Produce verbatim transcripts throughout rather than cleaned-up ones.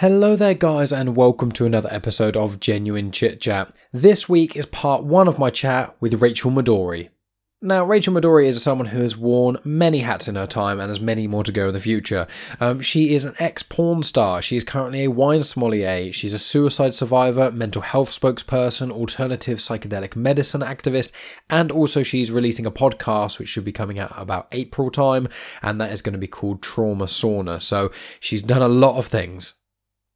Hello there guys and welcome to another episode of Genuine Chit Chat. This week is part one of my chat with Rachel Midori. Now, Rachel Midori is someone who has worn many hats in her time and has many more to go in the future. Um, she is an ex-porn star, she is currently a wine sommelier, she's a suicide survivor, mental health spokesperson, alternative psychedelic medicine activist, and also she's releasing a podcast which should be coming out about April time, and that is going to be called Trauma Sauna, so she's done a lot of things.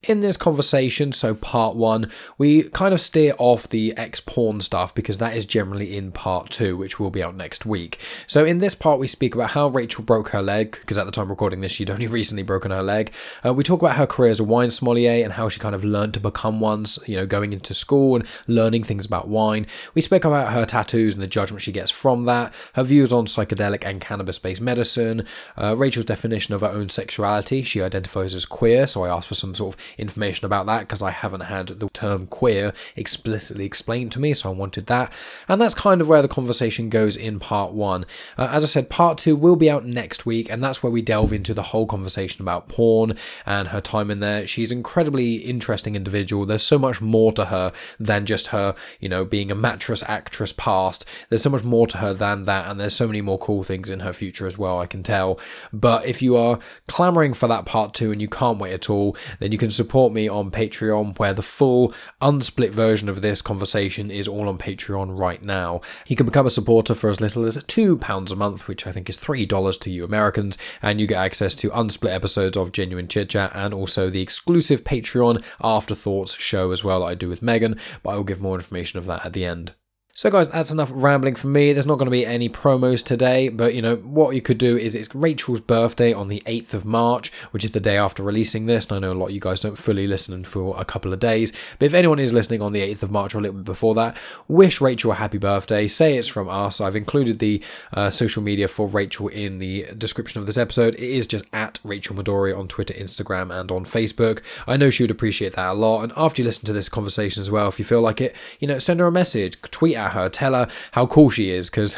In this conversation, so part one, we kind of steer off the ex-porn stuff because that is generally in part two, which will be out next week. So in this part, we speak about how Rachel broke her leg, because at the time recording this, she'd only recently broken her leg. Uh, we talk about her career as a wine sommelier and how she kind of learned to become one, you know, going into school and learning things about wine. We speak about her tattoos and the judgment she gets from that, her views on psychedelic and cannabis-based medicine, uh, Rachel's definition of her own sexuality. She identifies as queer, so I asked for some sort of information about that because I haven't had the term queer explicitly explained to me, so I wanted that, and that's kind of where the conversation goes in part one. Uh, as I said, part two will be out next week, and that's where we delve into the whole conversation about porn and her time in there. She's an incredibly interesting individual. There's so much more to her than just her, you know, being a mattress actress past. There's so much more to her than that, and there's so many more cool things in her future as well, I can tell. But if you are clamoring for that part two and you can't wait at all, then you can support Support me on Patreon, where the full unsplit version of this conversation is all on Patreon right now. You can become a supporter for as little as two pounds a month, which I think is three dollars to you Americans, and you get access to unsplit episodes of Genuine Chit Chat and also the exclusive Patreon Afterthoughts show as well that I do with Megan, but I will give more information of that at the end. So guys, that's enough rambling from me. There's not going to be any promos today, but you know, what you could do is it's Rachel's birthday on the eighth of March, which is the day after releasing this, and I know a lot of you guys don't fully listen for a couple of days, but if anyone is listening on the eighth of March or a little bit before that, wish Rachel a happy birthday, say it's from us. I've included the uh, social media for Rachel in the description of this episode. It is just at Rachel Midori on Twitter, Instagram, and on Facebook. I know she would appreciate that a lot, and after you listen to this conversation as well, if you feel like it, you know, send her a message, tweet out her, tell her how cool she is, because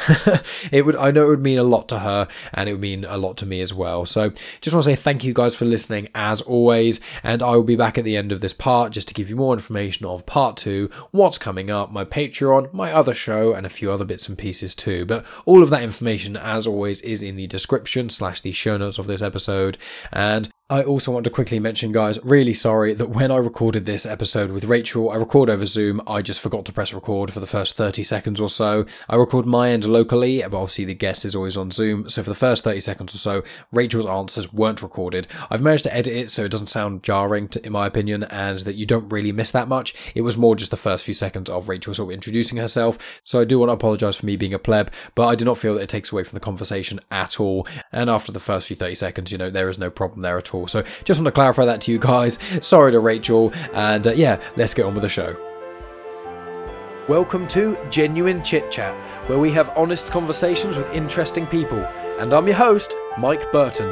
it would I know it would mean a lot to her, and it would mean a lot to me as well. So just want to say thank you guys for listening as always, and I will be back at the end of this part just to give you more information of part two, what's coming up, my Patreon, my other show, and a few other bits and pieces too. But all of that information as always is in the description slash the show notes of this episode. And I also want to quickly mention, guys, really sorry that when I recorded this episode with Rachel, I record over Zoom, I just forgot to press record for the first thirty seconds or so. I record my end locally, but obviously the guest is always on Zoom, so for the first thirty seconds or so, Rachel's answers weren't recorded. I've managed to edit it so it doesn't sound jarring, to, in my opinion, and that you don't really miss that much. It was more just the first few seconds of Rachel sort of introducing herself, so I do want to apologise for me being a pleb, but I do not feel that it takes away from the conversation at all, and after the first few thirty seconds, you know, there is no problem there at all. So just want to clarify that to you guys. Sorry to Rachel, and uh, yeah, let's get on with the show. Welcome to Genuine Chit Chat, where we have honest conversations with interesting people, and I'm your host, Mike Burton.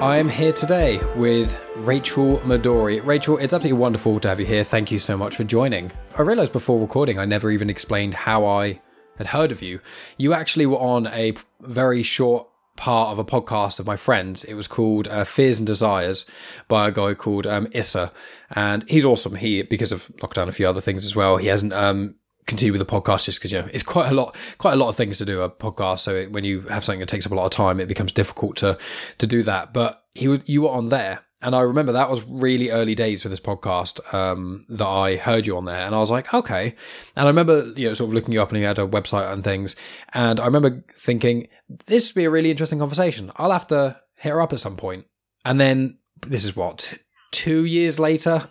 I am here today with Rachel Midori. Rachel, it's absolutely wonderful to have you here. Thank you so much for joining. I realised before recording I never even explained how I had heard of you. You actually were on a very short part of a podcast of my friends. It was called uh, Fears and Desires by a guy called um, Issa, and he's awesome. He, because of lockdown, a few other things as well, he hasn't um, continued with the podcast just because, you know, it's quite a lot, quite a lot of things to do a podcast. So it, when you have something that takes up a lot of time, it becomes difficult to to do that. But he was, you were on there. And I remember that was really early days for this podcast um, that I heard you on there. And I was like, okay. And I remember, you know, sort of looking you up, and you had a website and things. And I remember thinking, this would be a really interesting conversation. I'll have to hit her up at some point. And then this is what, two years later?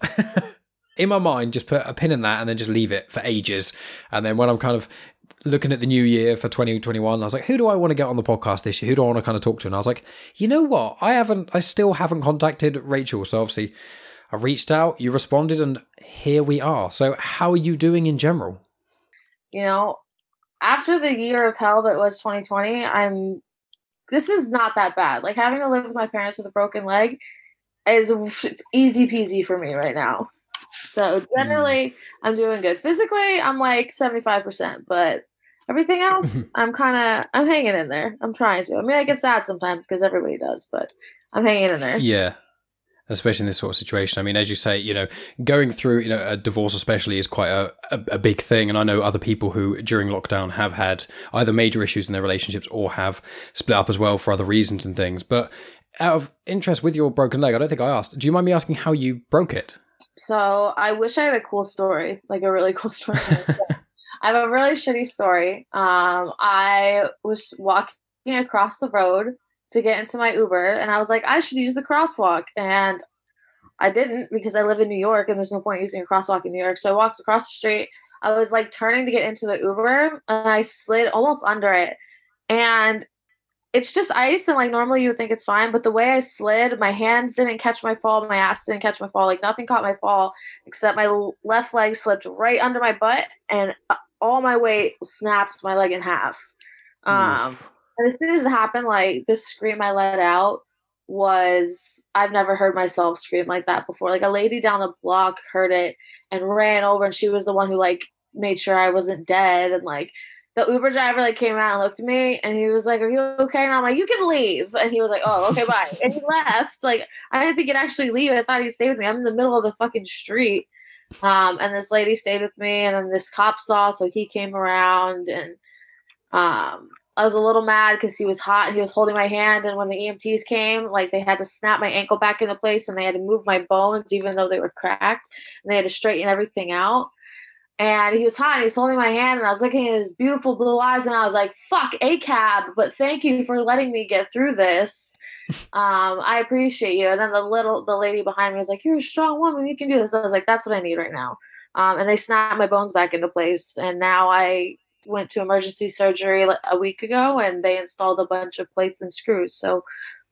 In my mind, just put a pin in that and then just leave it for ages. And then when I'm kind of looking at the new year for twenty twenty-one, I was like, who do I want to get on the podcast this year? Who do I want to kind of talk to? And I was like, you know what? I haven't, I still haven't contacted Rachel. So obviously I reached out, you responded, and here we are. So how are you doing in general? You know, after the year of hell that was twenty twenty, I'm, this is not that bad. Like, having to live with my parents with a broken leg is, it's easy peasy for me right now. So generally, mm. I'm doing good. Physically, I'm like seventy-five percent, but Everything else, I'm kind of, I'm hanging in there. I'm trying to. I mean, I get sad sometimes because everybody does, but I'm hanging in there. Yeah. Especially in this sort of situation. I mean, as you say, you know, going through, you know, a divorce especially is quite a, a, a big thing. And I know other people who during lockdown have had either major issues in their relationships or have split up as well for other reasons and things. But out of interest with your broken leg, I don't think I asked, do you mind me asking how you broke it? So I wish I had a cool story, like a really cool story. I have a really shitty story. Um, I was walking across the road to get into my Uber, and I was like, I should use the crosswalk. And I didn't, because I live in New York and there's no point using a crosswalk in New York. So I walked across the street. I was like turning to get into the Uber and I slid almost under it. And it's just ice, and like normally you would think it's fine, but the way I slid, my hands didn't catch my fall, my ass didn't catch my fall, like nothing caught my fall except my left leg slipped right under my butt and all my weight snapped my leg in half. Um, Oof. And as soon as it happened, like, this scream I let out was, I've never heard myself scream like that before. Like, a lady down the block heard it and ran over, and she was the one who, like, made sure I wasn't dead. And, like, the Uber driver, like, came out and looked at me, and he was like, are you okay? And I'm like, you can leave. And he was like, oh, okay, bye. And he left. Like, I didn't think he'd actually leave. I thought he'd stay with me. I'm in the middle of the fucking street. Um, and this lady stayed with me, and then this cop saw, so he came around, and um. I was a little mad because he was hot and he was holding my hand. And when the E M Ts came, like, they had to snap my ankle back into place, and they had to move my bones, even though they were cracked, and they had to straighten everything out. And he was hot and he was holding my hand, and I was looking at his beautiful blue eyes, and I was like, fuck A C A B, but thank you for letting me get through this. Um, I appreciate you. And then the little, the lady behind me was like, you're a strong woman. You can do this. I was like, that's what I need right now. Um, and they snapped my bones back into place. And now I went to emergency surgery a week ago, and they installed a bunch of plates and screws. So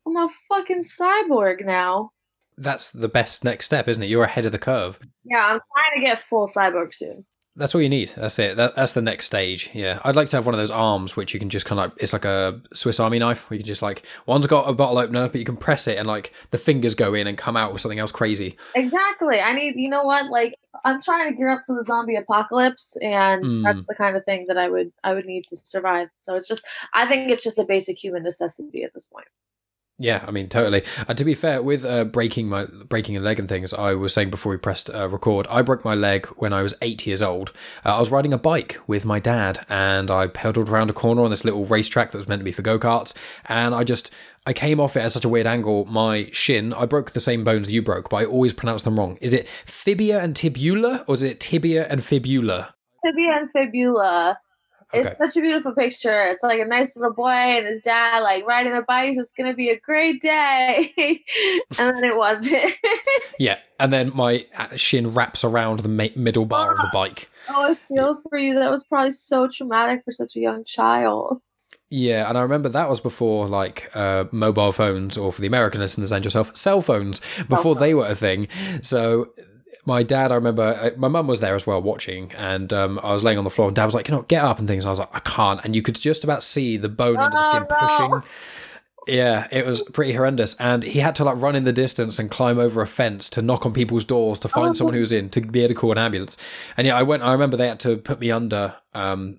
I'm a fucking cyborg now. That's the best next step, isn't it? You're ahead of the curve. Yeah, I'm trying to get full cyborg soon. That's all you need. That's it. That, that's the next stage. Yeah. I'd like to have one of those arms which you can just kind of like, it's like a Swiss Army knife where you can just like, one's got a bottle opener, but you can press it and like the fingers go in and come out with something else crazy. Exactly. I need, you know what? Like, I'm trying to gear up for the zombie apocalypse, and mm. that's the kind of thing that I would, I would need to survive. So it's just, I think it's just a basic human necessity at this point. Yeah, I mean, totally. And to be fair, with uh, breaking my breaking a leg and things, I was saying before we pressed uh, record, I broke my leg when I was eight years old. Uh, I was riding a bike with my dad, and I pedaled around a corner on this little racetrack that was meant to be for go-karts, and I just... I came off it at such a weird angle. My shin, I broke the same bones you broke, but I always pronounce them wrong. Is it fibia and tibula, or is it tibia and fibula? Tibia and fibula. Okay. It's such a beautiful picture. It's like a nice little boy and his dad, like, riding their bikes. It's going to be a great day. And then it wasn't. Yeah. And then my shin wraps around the ma- middle bar oh, of the bike. Oh, I feel for you. That was probably so traumatic for such a young child. Yeah, and I remember that was before, like, uh, mobile phones, or for the American listeners and yourself, cell phones, before oh. they were a thing. So... my dad, I remember, my mum was there as well watching, and um, I was laying on the floor, and dad was like, you know, get up and things. And I was like, I can't. And you could just about see the bone oh, under the skin pushing. No. Yeah, it was pretty horrendous. And he had to like run in the distance and climb over a fence to knock on people's doors to find oh. someone who was in, to be able to call an ambulance. And yeah, I went, I remember they had to put me under... Um,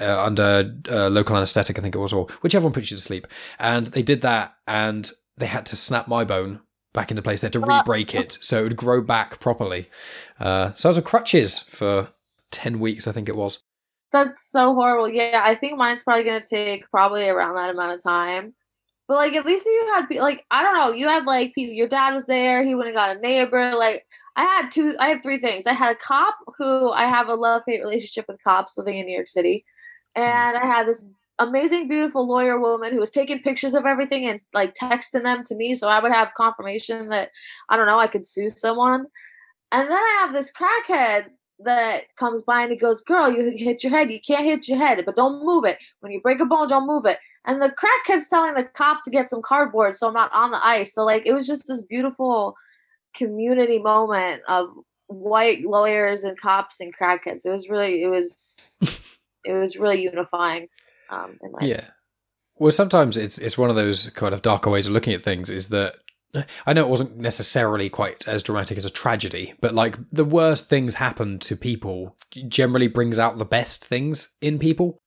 Uh, under uh, local anesthetic, I think it was, or whichever one puts you to sleep. And they did that, and they had to snap my bone back into place. They had to re-break it so it would grow back properly. Uh, so I was on crutches for ten weeks, I think it was. That's so horrible. Yeah, I think mine's probably going to take probably around that amount of time. But, like, at least you had, like, I don't know, you had, like, people, your dad was there, he went and got a neighbor, like... I had two, I had three things. I had a cop who I have a love-hate relationship with cops living in New York City. And I had this amazing, beautiful lawyer woman who was taking pictures of everything and like texting them to me. So I would have confirmation that, I don't know, I could sue someone. And then I have this crackhead that comes by and he goes, girl, you hit your head. You can't hit your head, but don't move it. When you break a bone, don't move it. And the crackhead's telling the cop to get some cardboard so I'm not on the ice. So like, it was just this beautiful community moment of white lawyers and cops and crackheads. It was really, it was... It was really unifying. Um, in my yeah. Life. Well, sometimes it's it's one of those kind of darker ways of looking at things is that, I know it wasn't necessarily quite as dramatic as a tragedy, but like the worst things happen to people generally brings out the best things in people.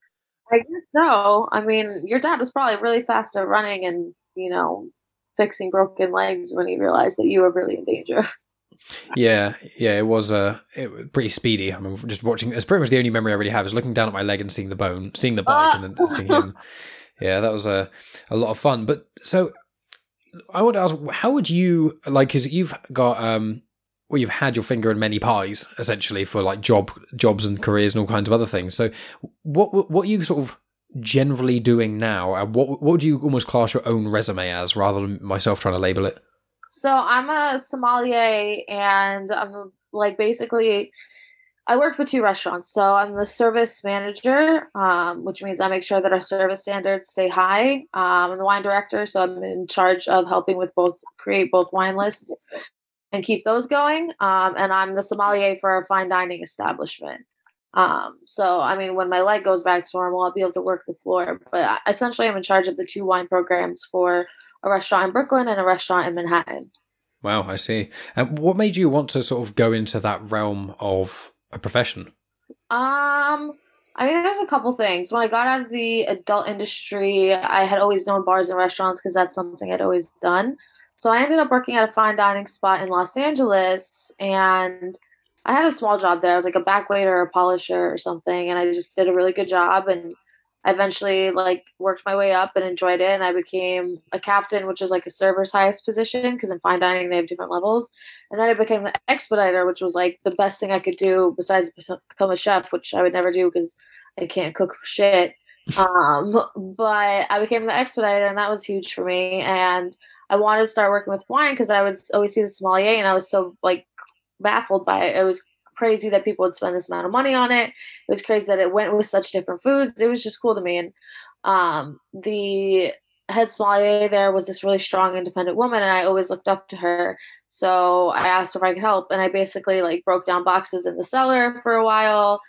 I guess so. I mean, your dad was probably really fast at running and, you know, fixing broken legs when he realized that you were really in danger. Yeah, yeah, it was uh, it was pretty speedy. I remember just watching. It's pretty much the only memory I really have is looking down at my leg and seeing the bone, seeing the bike, and then seeing him. Yeah, that was a a lot of fun. But so I want to ask, how would you like? Because you've got um, well, you've had your finger in many pies essentially for like job jobs and careers and all kinds of other things. So what what are you sort of generally doing now, and what what would you almost class your own resume as, rather than myself trying to label it? So I'm a sommelier, and I'm like basically, I work for two restaurants. So I'm the service manager, um, which means I make sure that our service standards stay high. Um, I'm the wine director, so I'm in charge of helping with both, create both wine lists and keep those going. Um, and I'm the sommelier for our fine dining establishment. Um, so, I mean, when my leg goes back to normal, I'll be able to work the floor. But essentially, I'm in charge of the two wine programs for a restaurant in Brooklyn and a restaurant in Manhattan. Wow, I see. And what made you want to sort of go into that realm of a profession? Um, I mean, there's a couple things. When I got out of the adult industry, I had always known bars and restaurants because that's something I'd always done. So I ended up working at a fine dining spot in Los Angeles, and I had a small job there. I was like a back waiter or polisher or something, and I just did a really good job, and I eventually like worked my way up and enjoyed it. And I became a captain, which is like a server's highest position, because in fine dining, they have different levels. And then I became the expediter, which was like the best thing I could do besides become a chef, which I would never do because I can't cook for shit. Um, but I became the expediter, and that was huge for me. And I wanted to start working with wine because I would always see the sommelier, and I was so like baffled by it. It was crazy that people would spend this amount of money on it. It was crazy that it went with such different foods. It was just cool to me. And um, the head sommelier there was this really strong, independent woman, and I always looked up to her. So I asked if I could help, and I basically like broke down boxes in the cellar for a while.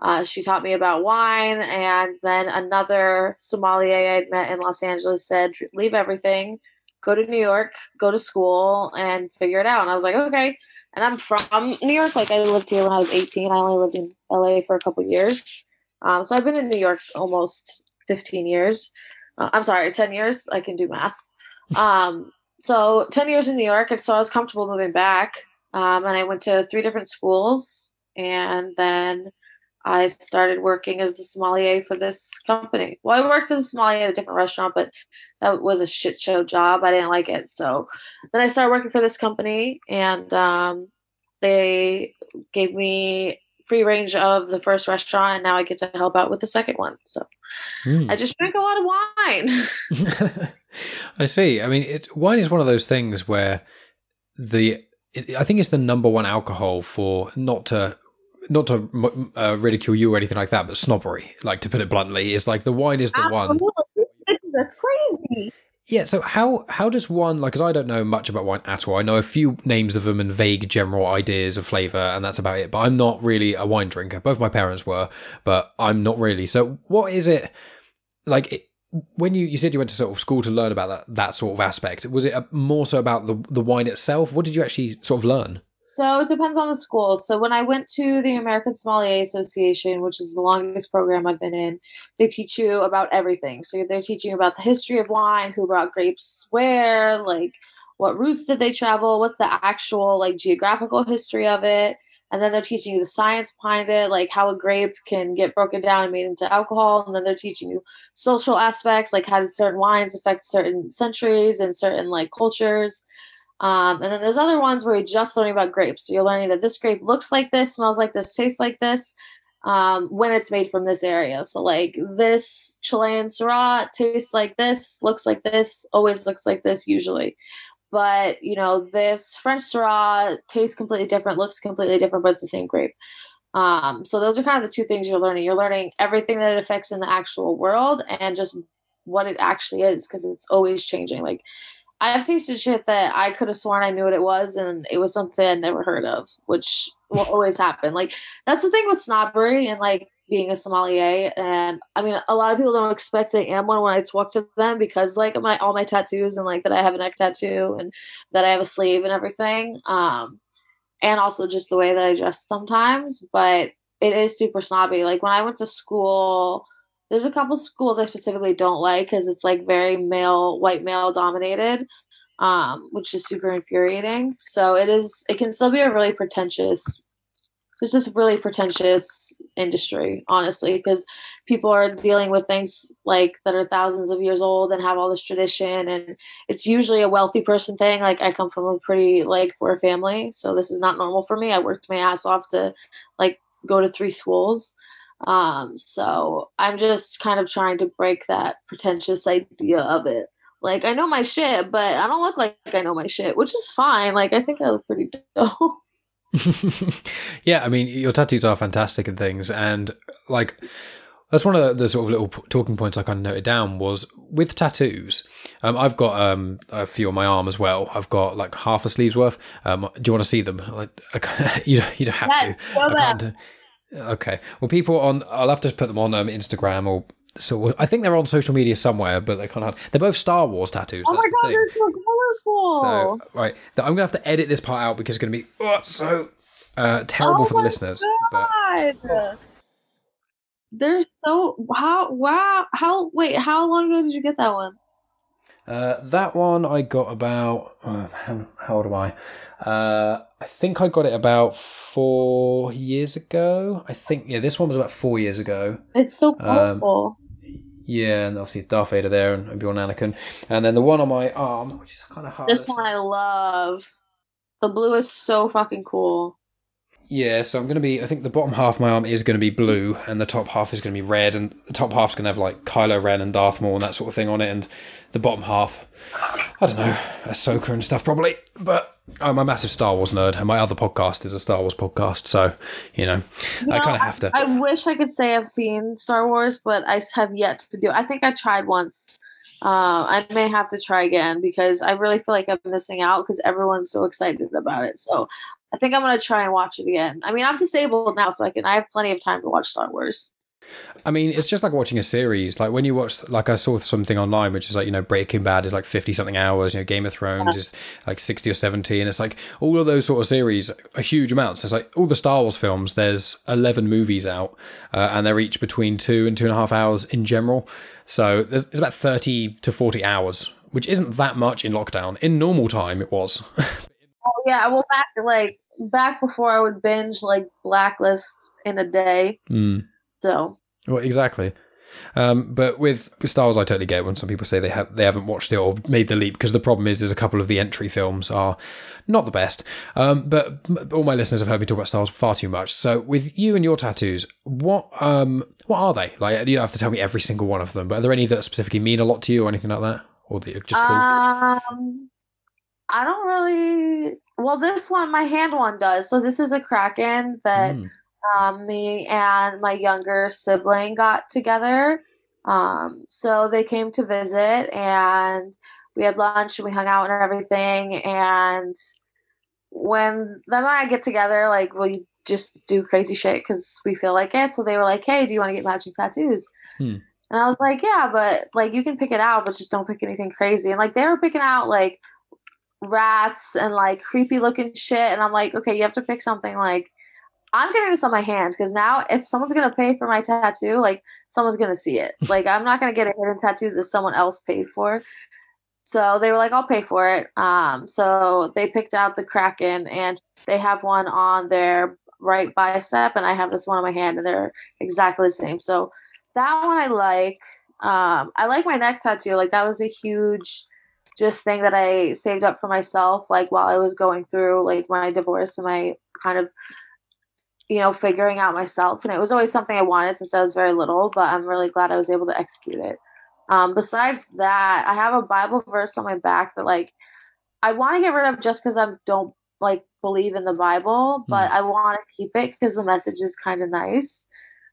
Uh, she taught me about wine, and then another sommelier I'd met in Los Angeles said, "Leave everything, go to New York, go to school, and figure it out." And I was like, okay. And I'm from New York. Like, I lived here when I was eighteen. I only lived in L A for a couple years. Um, so I've been in New York almost fifteen years. Uh, I'm sorry, ten years. I can do math. Um, so ten years in New York. And so I was comfortable moving back. Um, and I went to three different schools. And then I started working as the sommelier for this company. Well, I worked as a sommelier at a different restaurant, but that was a shit show job. I didn't like it. So then I started working for this company, and um, they gave me free range of the first restaurant, and now I get to help out with the second one. So mm. I just drink a lot of wine. I see. I mean, it, wine is one of those things where the it, I think it's the number one alcohol for not to... not to uh, ridicule you or anything like that, but snobbery, like, to put it bluntly, is like the wine is the Absolutely. one. That's crazy. Yeah. So how, how does one, like, cause I don't know much about wine at all. I know a few names of them and vague general ideas of flavor, and that's about it, but I'm not really a wine drinker. Both my parents were, but I'm not really. So what is it like it, when you, you said you went to sort of school to learn about that, that sort of aspect, was it a, more so about the, the wine itself? What did you actually sort of learn? So it depends on the school. So when I went to the American Sommelier Association, which is the longest program I've been in, they teach you about everything. So they're teaching about the history of wine, who brought grapes where, like what routes did they travel, what's the actual like geographical history of it. And then they're teaching you the science behind it, like how a grape can get broken down and made into alcohol. And then they're teaching you social aspects, like how did certain wines affect certain centuries and certain like cultures. Um, and then there's other ones where you're just learning about grapes. So you're learning that this grape looks like this, smells like this, tastes like this, um, when it's made from this area. So like this Chilean Syrah tastes like this, looks like this, always looks like this usually. But, you know, this French Syrah tastes completely different, looks completely different, but it's the same grape. Um, so those are kind of the two things you're learning. You're learning everything that it affects in the actual world and just what it actually is, because it's always changing. Like, I've tasted shit that I could have sworn I knew what it was, and it was something I'd never heard of, which will always happen. Like, that's the thing with snobbery and, like, being a sommelier. And, I mean, a lot of people don't expect I am one when I talk to them because, like, my all my tattoos and, like, that I have a neck tattoo and that I have a sleeve and everything. Um, and also just the way that I dress sometimes. But it is super snobby. Like, when I went to school... There's a couple schools I specifically don't like because it's like very male, white male dominated, um, which is super infuriating. So it is, it can still be a really pretentious, it's just really pretentious industry, honestly, because people are dealing with things like that are thousands of years old and have all this tradition. And it's usually a wealthy person thing. Like I come from a pretty like poor family, so this is not normal for me. I worked my ass off to like go to three schools. Um, so I'm just kind of trying to break that pretentious idea of it. Like, I know my shit, but I don't look like I know my shit, which is fine. Like, I think I look pretty dope. Yeah, I mean, your tattoos are fantastic and things. And like, that's one of the, the sort of little p- talking points I kind of noted down was with tattoos. Um, I've got um, a few on my arm as well. I've got like half a sleeve's worth. Um, do you want to see them? Like, I you, don't, you don't have yeah, to. I can't, uh, okay. Well, people on, I'll have to put them on um, Instagram or so. I think they're on social media somewhere, but they can't. Have, they're both Star Wars tattoos. Oh that's my god, the thing. They're so colorful! So right, I'm gonna have to edit this part out because it's gonna be oh, so uh, terrible oh for the listeners. But, oh. They're so how wow how wait how long ago did you get that one? Uh, that one I got about uh, how, how old am I? Uh, I think I got it about four years ago. I think yeah, this one was about four years ago. It's so powerful. Um, yeah, and obviously Darth Vader there and Obi-Wan Anakin, and then the one on my arm, which is kind of hard. This one I love. The blue is so fucking cool. Yeah, so I'm going to be, I think the bottom half of my arm is going to be blue and the top half is going to be red, and the top half's going to have like Kylo Ren and Darth Maul and that sort of thing on it, and the bottom half, I don't know, Ahsoka and stuff probably, but I'm a massive Star Wars nerd and my other podcast is a Star Wars podcast, so, you know, you I kind of have to. I, I wish I could say I've seen Star Wars, but I have yet to do it. I think I tried once. Uh, I may have to try again because I really feel like I'm missing out because everyone's so excited about it, so I think I'm going to try and watch it again. I mean, I'm disabled now, so I can. I have plenty of time to watch Star Wars. I mean, it's just like watching a series. Like when you watch, like I saw something online, which is like, you know, Breaking Bad is like fifty-something hours, you know, Game of Thrones yeah. is like sixty or seventy. And it's like all of those sort of series are huge amounts. It's like all the Star Wars films, there's eleven movies out uh, and they're each between two and two and a half hours in general. So there's, it's about thirty to forty hours, which isn't that much in lockdown. In normal time, it was. Oh, yeah, well, back like, Back before I would binge like Blacklist in a day. Mm. So. Well, exactly. Um, but with, with Star Wars, I totally get when some people say they have they haven't watched it or made the leap, because the problem is, is a couple of the entry films are not the best. Um, but m- all my listeners have heard me talk about Star Wars far too much. So with you and your tattoos, what um what are they? Like, you don't have to tell me every single one of them, but are there any that specifically mean a lot to you or anything like that, or that you're just cool? Um, I don't really. Well, this one, my hand one does. So this is a Kraken that mm. um, me and my younger sibling got together. Um, so they came to visit and we had lunch and we hung out and everything. And when them and I get together, like we just do crazy shit because we feel like it. So they were like, hey, do you want to get matching tattoos? Mm. And I was like, yeah, but like you can pick it out, but just don't pick anything crazy. And like they were picking out like rats and like creepy looking shit, and I'm like, okay, you have to pick something like I'm getting this on my hands because now if someone's gonna pay for my tattoo, like someone's gonna see it. Like I'm not gonna get a hidden tattoo that someone else paid for. So they were like, I'll pay for it. Um so they picked out the Kraken and they have one on their right bicep and I have this one on my hand and they're exactly the same. So that one I like. um I like my neck tattoo. Like that was a huge just thing that I saved up for myself, like while I was going through like my divorce and my kind of, you know, figuring out myself. And it was always something I wanted since I was very little, but I'm really glad I was able to execute it. Um, besides that, I have a Bible verse on my back that like, I want to get rid of just cause I don't like believe in the Bible, but mm. I want to keep it cause the message is kind of nice.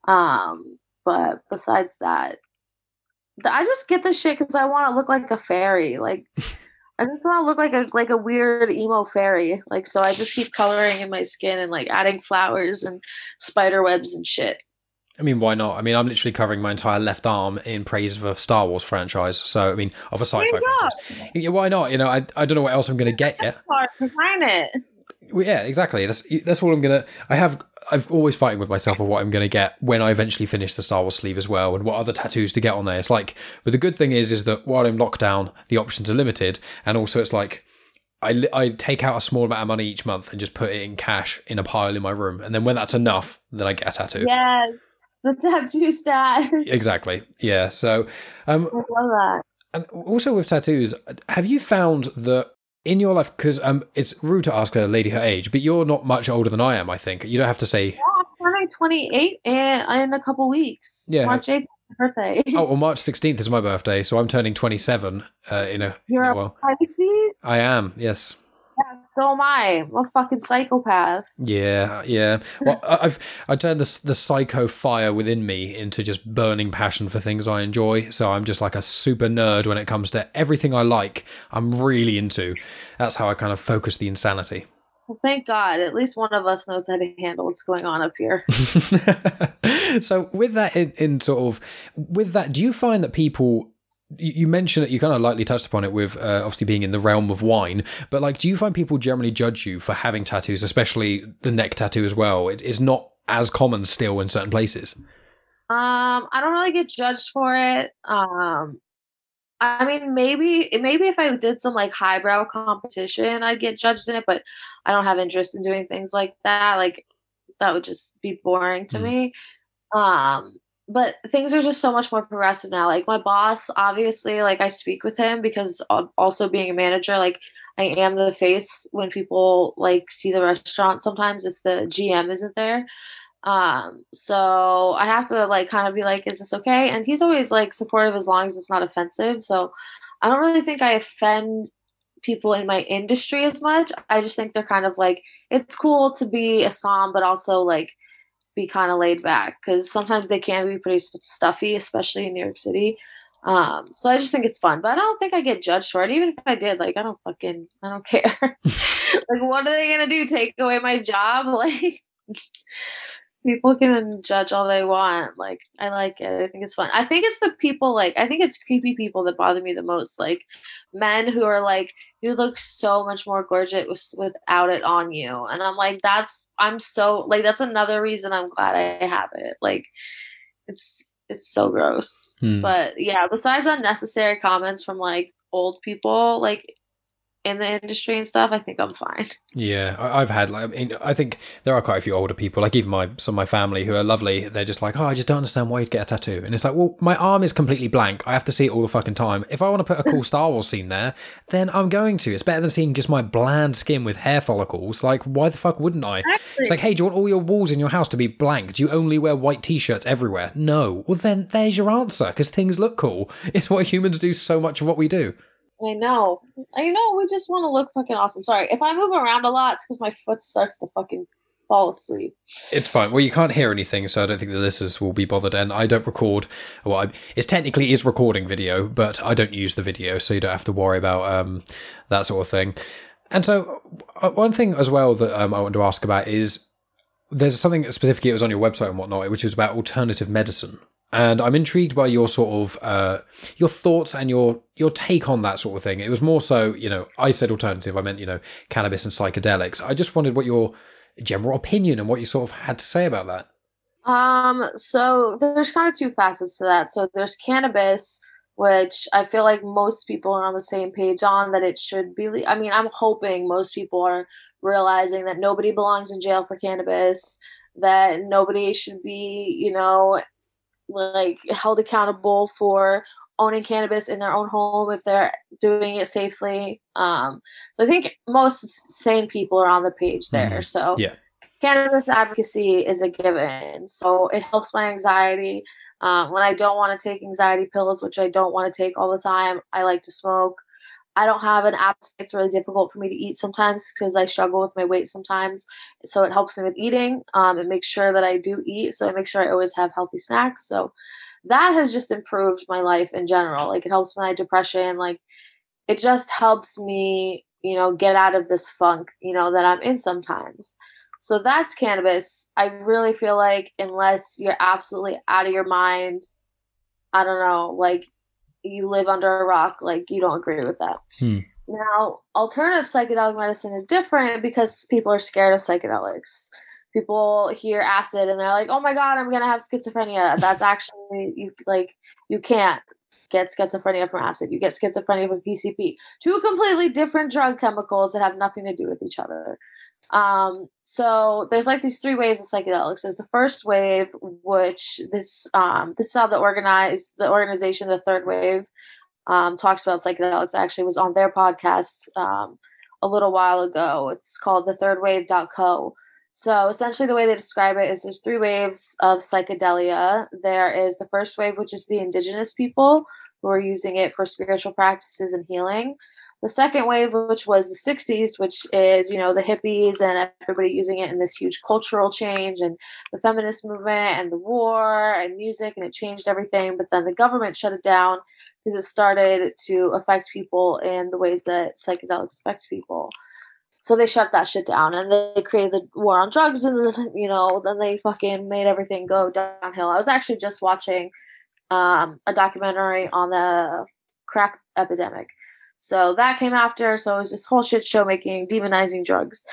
Um, but besides that, I just get this shit because I want to look like a fairy. Like, I just want to look like a like a weird emo fairy. Like, so I just keep coloring in my skin and like adding flowers and spider webs and shit. I mean, why not? I mean, I'm literally covering my entire left arm in praise of a Star Wars franchise. So, I mean, of a sci-fi franchise. Yeah, why not? You know, I I don't know what else I'm going to get yet. Behind it. Well, yeah, exactly. That's that's all I'm gonna. I have. I'm always fighting with myself of what I'm going to get when I eventually finish the Star Wars sleeve as well, and what other tattoos to get on there. It's like, but the good thing is, is that while I'm locked down, the options are limited. And also it's like, I, I take out a small amount of money each month and just put it in cash in a pile in my room. And then when that's enough, then I get a tattoo. Yeah, the tattoo stats. Exactly. Yeah. So, um, I love that. And also with tattoos, have you found that in your life, because um, it's rude to ask a lady her age, but you're not much older than I am, I think. You don't have to say... Yeah, I'm twenty-eight and in a couple weeks. Yeah. March eighth is my birthday. Oh, well, March sixteenth is my birthday, so I'm turning twenty-seven uh, in a... You're in a, a while. Pisces? I am, yes. Yeah, so am I. I'm a fucking psychopath. Yeah, yeah. Well, I've I turned the the psycho fire within me into just burning passion for things I enjoy. So I'm just like a super nerd when it comes to everything I like. I'm really into. That's how I kind of focus the insanity. Well, thank God. At least one of us knows how to handle what's going on up here. So with that, in, in sort of with that, do you find that people? You mentioned it, you kind of lightly touched upon it with uh, obviously being in the realm of wine, but like, do you find people generally judge you for having tattoos, especially the neck tattoo as well? It is not as common still in certain places. Um, I don't really get judged for it. Um, I mean, maybe, maybe if I did some like highbrow competition, I'd get judged in it, but I don't have interest in doing things like that. Like that would just be boring to mm. me. Um, But things are just so much more progressive now. Like my boss, obviously, like I speak with him because also being a manager, like I am the face when people like see the restaurant sometimes if the G M isn't there. Um, so I have to like kind of be like, is this okay? And he's always like supportive as long as it's not offensive. So I don't really think I offend people in my industry as much. I just think they're kind of like, it's cool to be a som, but also like, be kind of laid back because sometimes they can be pretty stuffy, especially in New York City. Um, so I just think it's fun, but I don't think I get judged for it. Even if I did, like, I don't fucking, I don't care. Like, what are they going to do? Take away my job? Like people can judge all they want. Like, I like it. I think it's fun. I think it's the people like, I think it's creepy people that bother me the most. Like men who are like, you look so much more gorgeous without it on you. And I'm like, that's, I'm so like, that's another reason I'm glad I have it. Like it's, it's so gross, hmm. but yeah, besides unnecessary comments from like old people, like in the industry and stuff, I think I'm fine. Yeah, I've had like I mean, I think there are quite a few older people, like even my some of my family who are lovely. They're just like, oh, I just don't understand why you'd get a tattoo, and it's like, well, my arm is completely blank. I have to see it all the fucking time. If I want to put a cool Star Wars scene there, then I'm going to. It's better than seeing just my bland skin with hair follicles. Like, why the fuck wouldn't I? Exactly. It's like, hey, do you want all your walls in your house to be blank? Do you only wear white t-shirts everywhere? No. Well, then there's your answer, because things look cool. It's what humans do. So much of what we do. I know. I know. We just want to look fucking awesome. Sorry. If I move around a lot, it's because my foot starts to fucking fall asleep. It's fine. Well, you can't hear anything, so I don't think the listeners will be bothered. And I don't record. Well, I, it's technically is recording video, but I don't use the video, so you don't have to worry about um, that sort of thing. And so one thing as well that um, I want to ask about is there's something specifically that was on your website and whatnot, which is about alternative medicine. And I'm intrigued by your sort of uh, your thoughts and your your take on that sort of thing. It was more so, you know, I said alternative. I meant, you know, cannabis and psychedelics. I just wondered what your general opinion and what you sort of had to say about that. Um, so there's kind of two facets to that. So there's cannabis, which I feel like most people are on the same page on that it should be. Le- I mean, I'm hoping most people are realizing that nobody belongs in jail for cannabis, that nobody should be, you know, like held accountable for owning cannabis in their own home if they're doing it safely. Um, so I think most sane people are on the page there. Mm. So yeah. Cannabis advocacy is a given. So it helps my anxiety. Um, when I don't want to take anxiety pills, which I don't want to take all the time, I like to smoke. I don't have an appetite. It's really difficult for me to eat sometimes because I struggle with my weight sometimes. So it helps me with eating. Um, it makes sure that I do eat. So I make sure I always have healthy snacks. So that has just improved my life in general. Like it helps my depression. Like it just helps me, you know, get out of this funk, you know, that I'm in sometimes. So that's cannabis. I really feel like unless you're absolutely out of your mind, I don't know, like, you live under a rock, like you don't agree with that. Hmm. Now, alternative psychedelic medicine is different because people are scared of psychedelics. people hear acid and they're like, oh my God, I'm going to have schizophrenia. That's actually, you like, you can't get schizophrenia from acid. You get schizophrenia from P C P. Two completely different drug chemicals that have nothing to do with each other. Um, so there's like these three waves of psychedelics. There's the first wave, which this, um, this is how the organized, the organization, the third wave, um, talks about psychedelics. I actually was on their podcast, um, a little while ago. It's called the third wave dot co. So essentially the way they describe it is there's three waves of psychedelia. There is the first wave, which is the indigenous people who are using it for spiritual practices and healing. The second wave, which was the sixties, which is, you know, the hippies and everybody using it in this huge cultural change and the feminist movement and the war and music, and it changed everything. But then the government shut it down because it started to affect people in the ways that psychedelics affects people. So they shut that shit down, and they created the war on drugs, and, you know, then they fucking made everything go downhill. I was actually just watching um, a documentary on the crack epidemic. So that came after. So it was this whole shit show making, demonizing drugs.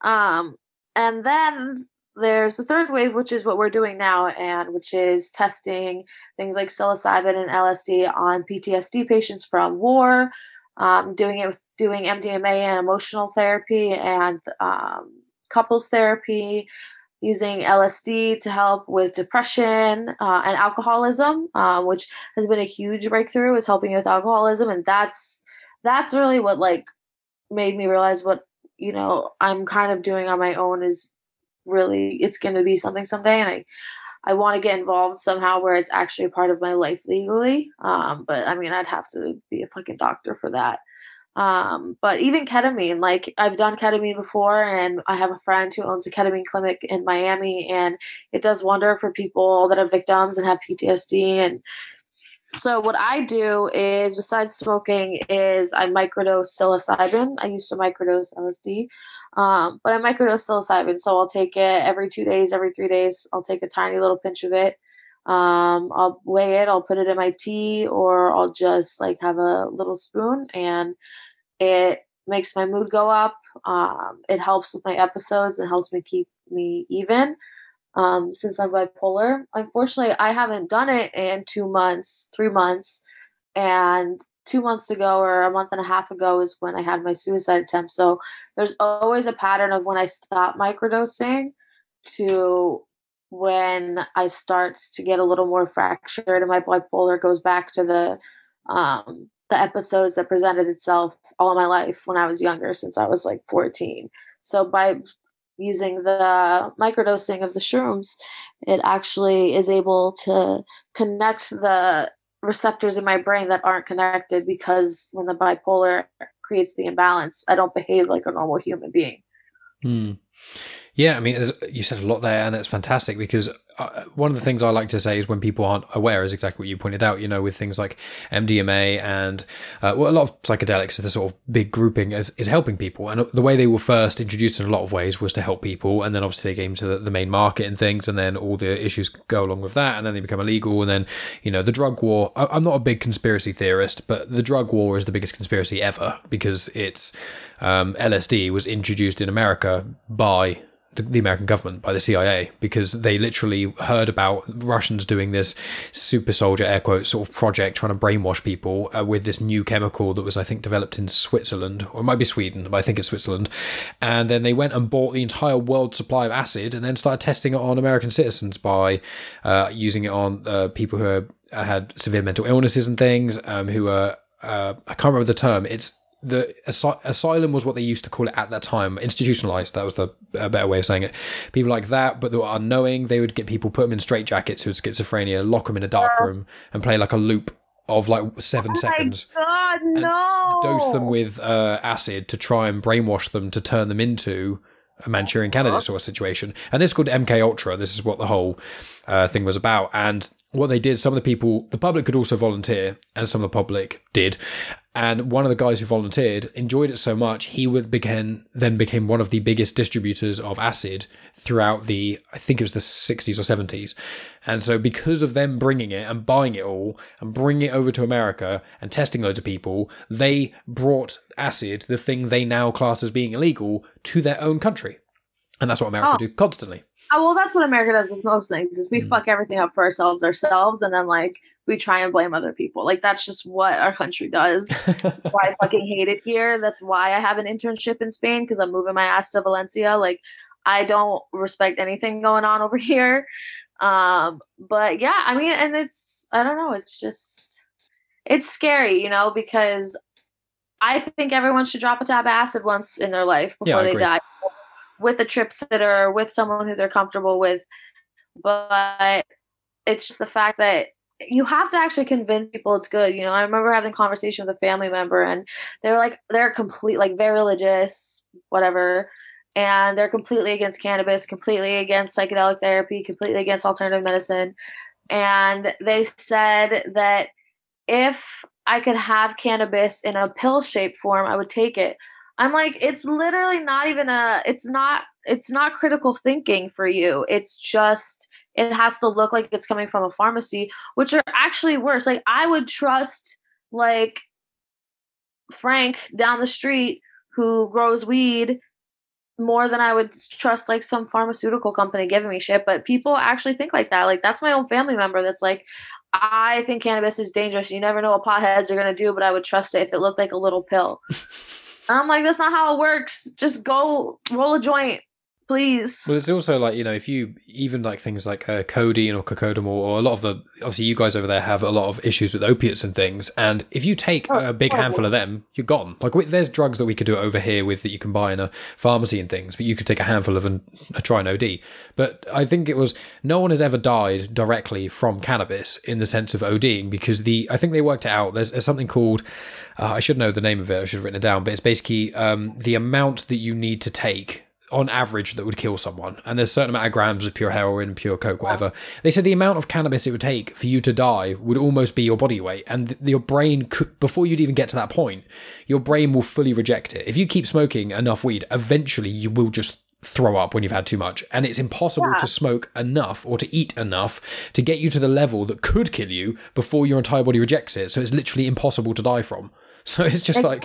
Um, and then there's the third wave, which is what we're doing now, and which is testing things like psilocybin and L S D on P T S D patients from war. Um, doing it with doing M D M A and emotional therapy and um, couples therapy, using L S D to help with depression uh, and alcoholism, uh, which has been a huge breakthrough, is helping with alcoholism. And that's that's really what like made me realize what, you know, I'm kind of doing on my own is really, it's going to be something someday. And I I want to get involved somehow where it's actually a part of my life legally. Um, but I mean, I'd have to be a fucking doctor for that. Um, but even ketamine, like I've done ketamine before, and I have a friend who owns a ketamine clinic in Miami, and it does wonder for people that are victims and have P T S D. And so what I do is, besides smoking, is I microdose psilocybin. I used to microdose L S D. Um, but I microdose psilocybin, so I'll take it every two days, every three days. I'll take a tiny little pinch of it. Um, I'll weigh it. I'll put it in my tea, or I'll just like have a little spoon, and it makes my mood go up. Um, it helps with my episodes. It helps me keep me even. Um, since I'm bipolar, unfortunately, I haven't done it in two months, three months, and two months ago or a month and a half ago is when I had my suicide attempt. So there's always a pattern of when I stop microdosing to when I start to get a little more fractured, and my bipolar goes back to the, um, the episodes that presented itself all my life when I was younger, since I was like fourteen. So by using the microdosing of the shrooms, it actually is able to connect the receptors in my brain that aren't connected, because when the bipolar creates the imbalance, I don't behave like a normal human being. Hmm. Yeah, I mean, you said a lot there, and that's fantastic, because uh, one of the things I like to say is when people aren't aware is exactly what you pointed out, you know, with things like M D M A and uh, well, a lot of psychedelics, the sort of big grouping is, is helping people. And the way they were first introduced in a lot of ways was to help people. And then obviously they came to the, the main market and things, and then all the issues go along with that. And then they become illegal. And then, you know, the drug war, I, I'm not a big conspiracy theorist, but the drug war is the biggest conspiracy ever, because it's um, L S D was introduced in America by the American government, by the C I A, because they literally heard about Russians doing this super soldier, air quotes, sort of project trying to brainwash people uh, with this new chemical that was, I think, developed in Switzerland, or it might be Sweden, but I think it's Switzerland. And then they went and bought the entire world supply of acid and then started testing it on American citizens by uh, using it on uh, people who are, had severe mental illnesses and things, um, who are, uh, I can't remember the term, it's the asy- asylum was what they used to call it at that time, institutionalized, that was the a better way of saying it. People like that, but that were unknowing, they would get people, put them in straitjackets who had schizophrenia, lock them in a dark oh. room and play like a loop of like seven oh seconds. God, no. Dose them with uh, acid to try and brainwash them to turn them into a Manchurian candidate sort of situation. And this is called M K Ultra. This is what the whole uh, thing was about. And what they did, some of the people, the public could also volunteer, and some of the public did. And one of the guys who volunteered enjoyed it so much, he would begin, then became one of the biggest distributors of acid throughout the, I think it was the sixties or seventies. And so because of them bringing it and buying it all and bringing it over to America and testing loads of people, they brought acid, the thing they now class as being illegal, to their own country. And that's what America oh. do constantly. Oh, well, that's what America does with most things, is we mm. fuck everything up for ourselves ourselves and then like we try and blame other people. Like, that's just what our country does. Why I fucking hate it here. That's why I have an internship in Spain, because I'm moving my ass to Valencia. Like, I don't respect anything going on over here. Um, but yeah, I mean, and it's, I don't know, it's just, it's scary, you know, because I think everyone should drop a tab of acid once in their life before yeah, they die. With a trip sitter, with someone who they're comfortable with. But it's just the fact that you have to actually convince people it's good. You know, I remember having a conversation with a family member, and they're like, they're complete, like very religious, whatever. And they're completely against cannabis, completely against psychedelic therapy, completely against alternative medicine. And they said that if I could have cannabis in a pill shape form, I would take it. I'm like, it's literally not even a, it's not, it's not critical thinking for you. It's just, it has to look like it's coming from a pharmacy, which are actually worse. Like, I would trust like Frank down the street who grows weed more than I would trust like some pharmaceutical company giving me shit. But people actually think like that. Like, that's my own family member that's like, I think cannabis is dangerous. You never know what potheads are going to do, but I would trust it if it looked like a little pill. I'm like, that's not how it works. Just go roll a joint, please. Well, it's also like, you know, if you even like things like uh, codeine or cocodamol, or a lot of the, obviously you guys over there have a lot of issues with opiates and things. And if you take oh, a big oh, handful of them, you're gone. Like, we, there's drugs that we could do over here with that you can buy in a pharmacy and things, but you could take a handful of and try an O D. But I think it was, no one has ever died directly from cannabis in the sense of ODing, because the, I think they worked it out. There's, there's something called, Uh, I should know the name of it. I should have written it down. But it's basically um, the amount that you need to take on average that would kill someone. And there's a certain amount of grams of pure heroin, pure coke, whatever. They said the amount of cannabis it would take for you to die would almost be your body weight. And th- your brain, could, before you'd even get to that point, your brain will fully reject it. If you keep smoking enough weed, eventually you will just throw up when you've had too much, and it's impossible yeah. to smoke enough or to eat enough to get you to the level that could kill you before your entire body rejects it. So it's literally impossible to die from. So it's just it's, like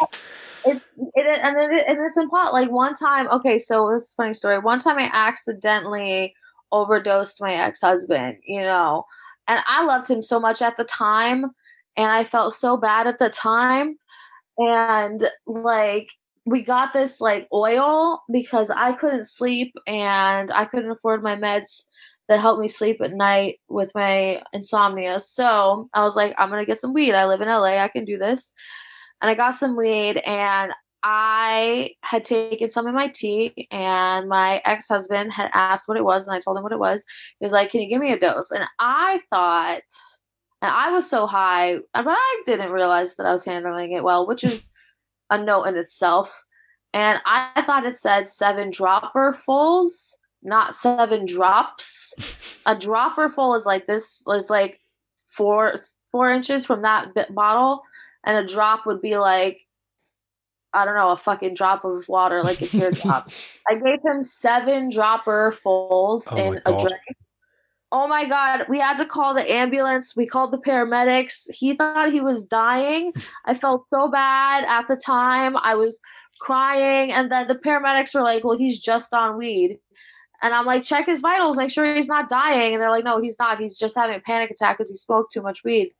it's it, and it, and it's in pot. Like, one time, okay, so this is a funny story. One time I accidentally overdosed my ex-husband, you know, and I loved him so much at the time, and I felt so bad at the time, and like, we got this like oil because I couldn't sleep and I couldn't afford my meds that helped me sleep at night with my insomnia. So I was like, I'm going to get some weed. I live in L A. I can do this. And I got some weed, and I had taken some in my tea, and my ex-husband had asked what it was. And I told him what it was. He was like, can you give me a dose? And I thought, and I was so high, but I didn't realize that I was handling it well, which is a note in itself. And I thought it said seven dropperfuls, not seven drops. A dropperful is like this, is like four four inches from that bit bottle, and a drop would be like, I don't know, a fucking drop of water, like a teardrop. I gave him seven dropperfuls oh in a drink. Oh my God, we had to call the ambulance. We called the paramedics. He thought he was dying. I felt so bad at the time. I was crying. And then the paramedics were like, well, he's just on weed. And I'm like, check his vitals, make sure he's not dying. And they're like, no, he's not. He's just having a panic attack because he smoked too much weed.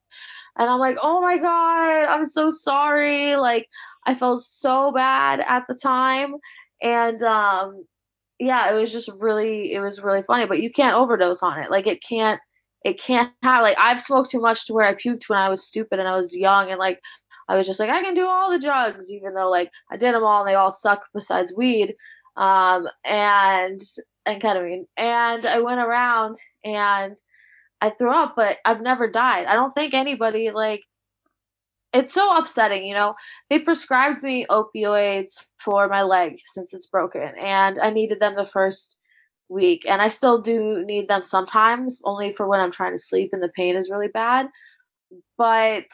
And I'm like, oh my God, I'm so sorry. Like, I felt so bad at the time. And, um, yeah, it was just really, it was really funny, but you can't overdose on it. Like, it can't, it can't have, like, I've smoked too much to where I puked when I was stupid and I was young. And like, I was just like, I can do all the drugs, even though like I did them all and they all suck besides weed. Um, and, and ketamine. And I went around and I threw up, but I've never died. I don't think anybody, like, it's so upsetting, you know. They prescribed me opioids for my leg since it's broken, and I needed them the first week, and I still do need them sometimes, only for when I'm trying to sleep and the pain is really bad. But,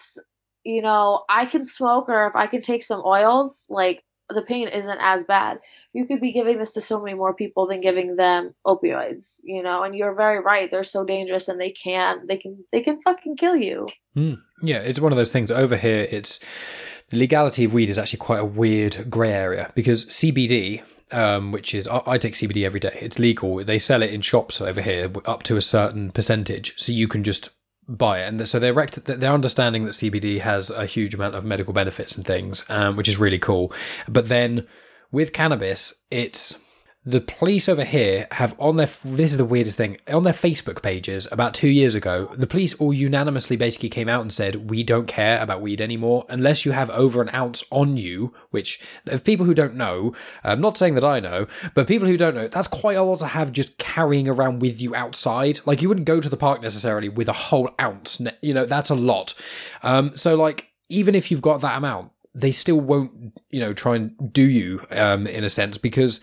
you know, I can smoke, or if I can take some oils, like, the pain isn't as bad. You could be giving this to so many more people than giving them opioids, you know, and you're very right. They're so dangerous, and they can, they can, they can fucking kill you. Mm. Yeah. It's one of those things over here. It's the legality of weed is actually quite a weird gray area, because C B D um, which is, I, I take C B D every day. It's legal. They sell it in shops over here up to a certain percentage, so you can just buy it. And so they're rect- they're understanding that C B D has a huge amount of medical benefits and things, um, which is really cool. But then with cannabis, it's... The police over here have on their, this is the weirdest thing, on their Facebook pages about two years ago, the police all unanimously basically came out and said, we don't care about weed anymore unless you have over an ounce on you, which if people who don't know, I'm not saying that I know, but people who don't know, that's quite a lot to have just carrying around with you outside. Like you wouldn't go to the park necessarily with a whole ounce, you know, that's a lot. Um, so like, even if you've got that amount, they still won't, you know, try and do you um, in a sense because...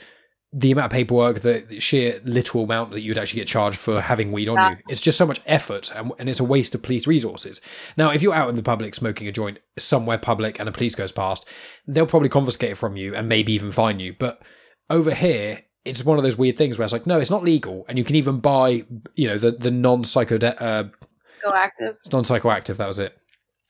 the amount of paperwork, the, the sheer little amount that you'd actually get charged for having weed on yeah. you. It's just so much effort and, and it's a waste of police resources. Now, if you're out in the public smoking a joint somewhere public and a police goes past, they'll probably confiscate it from you and maybe even fine you. But over here, it's one of those weird things where it's like, no, it's not legal. And you can even buy, you know, the, the non-psychode- uh, psychoactive. Non-psychoactive, that was it.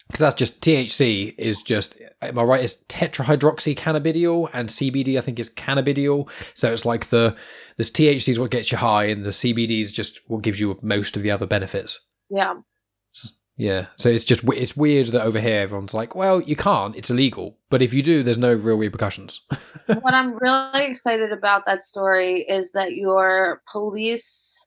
Because that's just, T H C is just, am I right, it's tetrahydroxycannabidiol, and C B D I think is cannabidiol. So it's like the, this T H C is what gets you high and the C B D is just what gives you most of the other benefits. Yeah. Yeah. So it's just, it's weird that over here everyone's like, well, you can't, it's illegal. But if you do, there's no real repercussions. What I'm really excited about that story is that your police...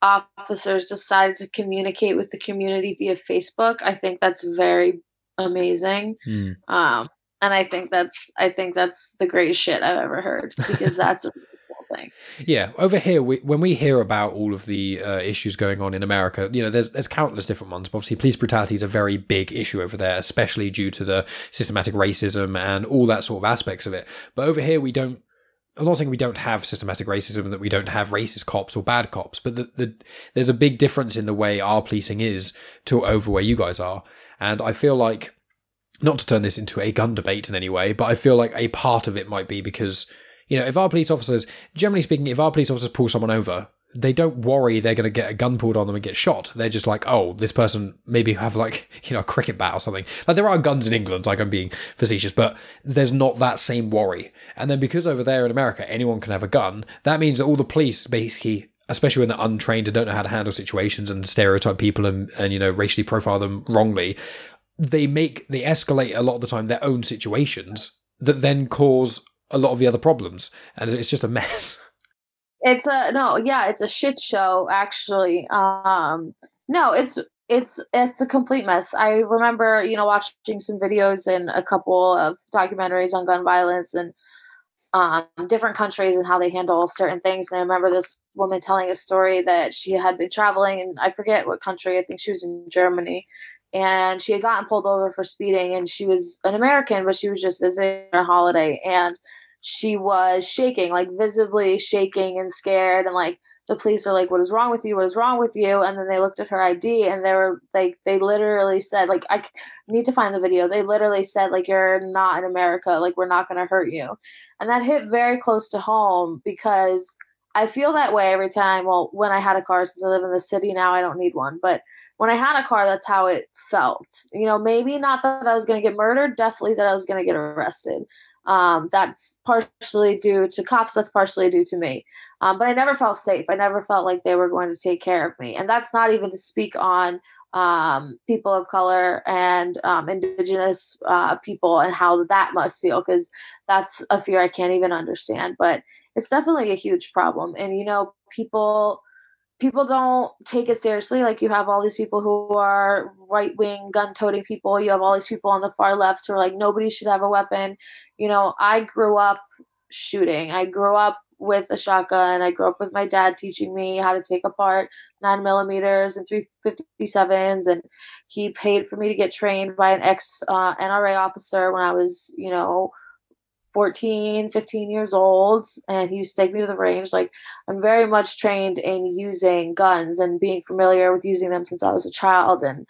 officers decided to communicate with the community via Facebook. I think that's very amazing. Mm. Um, and I think that's, I think that's the greatest shit I've ever heard because that's a cool thing. Yeah. Over here, we, when we hear about all of the uh, issues going on in America, you know, there's, there's countless different ones, but obviously police brutality is a very big issue over there, especially due to the systematic racism and all that sort of aspects of it. But over here, we don't, I'm not saying we don't have systematic racism, that we don't have racist cops or bad cops, but the, the, there's a big difference in the way our policing is to over where you guys are. And I feel like, not to turn this into a gun debate in any way, but I feel like a part of it might be because, you know, if our police officers, generally speaking, if our police officers pull someone over, they don't worry they're going to get a gun pulled on them and get shot. They're just like, oh, this person maybe have like, you know, a cricket bat or something. Like there are guns in England, like I'm being facetious, but there's not that same worry. And then because over there in America, anyone can have a gun, that means that all the police basically, especially when they're untrained and don't know how to handle situations and stereotype people and, and you know, racially profile them wrongly, they make, they escalate a lot of the time their own situations that then cause a lot of the other problems. And it's just a mess. It's a no, yeah, it's a shit show actually. Um, no, it's it's it's a complete mess. I remember, you know, watching some videos and a couple of documentaries on gun violence and um, different countries and how they handle certain things. And I remember this woman telling a story that she had been traveling, and I forget what country. I think she was in Germany, and she had gotten pulled over for speeding. And she was an American, but she was just visiting on a holiday, and she was shaking, like visibly shaking and scared. And like the police are like, what is wrong with you? What is wrong with you? And then they looked at her I D and they were like, they literally said like, I need to find the video. They literally said like, you're not in America. Like we're not going to hurt you. And that hit very close to home because I feel that way every time. Well, when I had a car, since I live in the city now, I don't need one. But when I had a car, that's how it felt. You know, maybe not that I was going to get murdered, definitely that I was going to get arrested. Um, that's partially due to cops. That's partially due to me. Um, but I never felt safe. I never felt like they were going to take care of me. And that's not even to speak on, um, people of color and, um, indigenous, uh, people and how that must feel. Cause that's a fear I can't even understand, but it's definitely a huge problem. And, you know, people, people don't take it seriously. Like you have all these people who are right-wing gun-toting people. You have all these people on the far left who are like, nobody should have a weapon. You know, I grew up shooting. I grew up with a shotgun. I grew up with my dad teaching me how to take apart nine millimeters and three fifty-sevens. And he paid for me to get trained by an ex uh, N R A officer when I was, you know, fourteen, fifteen years old, and he used to take me to the range. Like, I'm very much trained in using guns and being familiar with using them since I was a child. And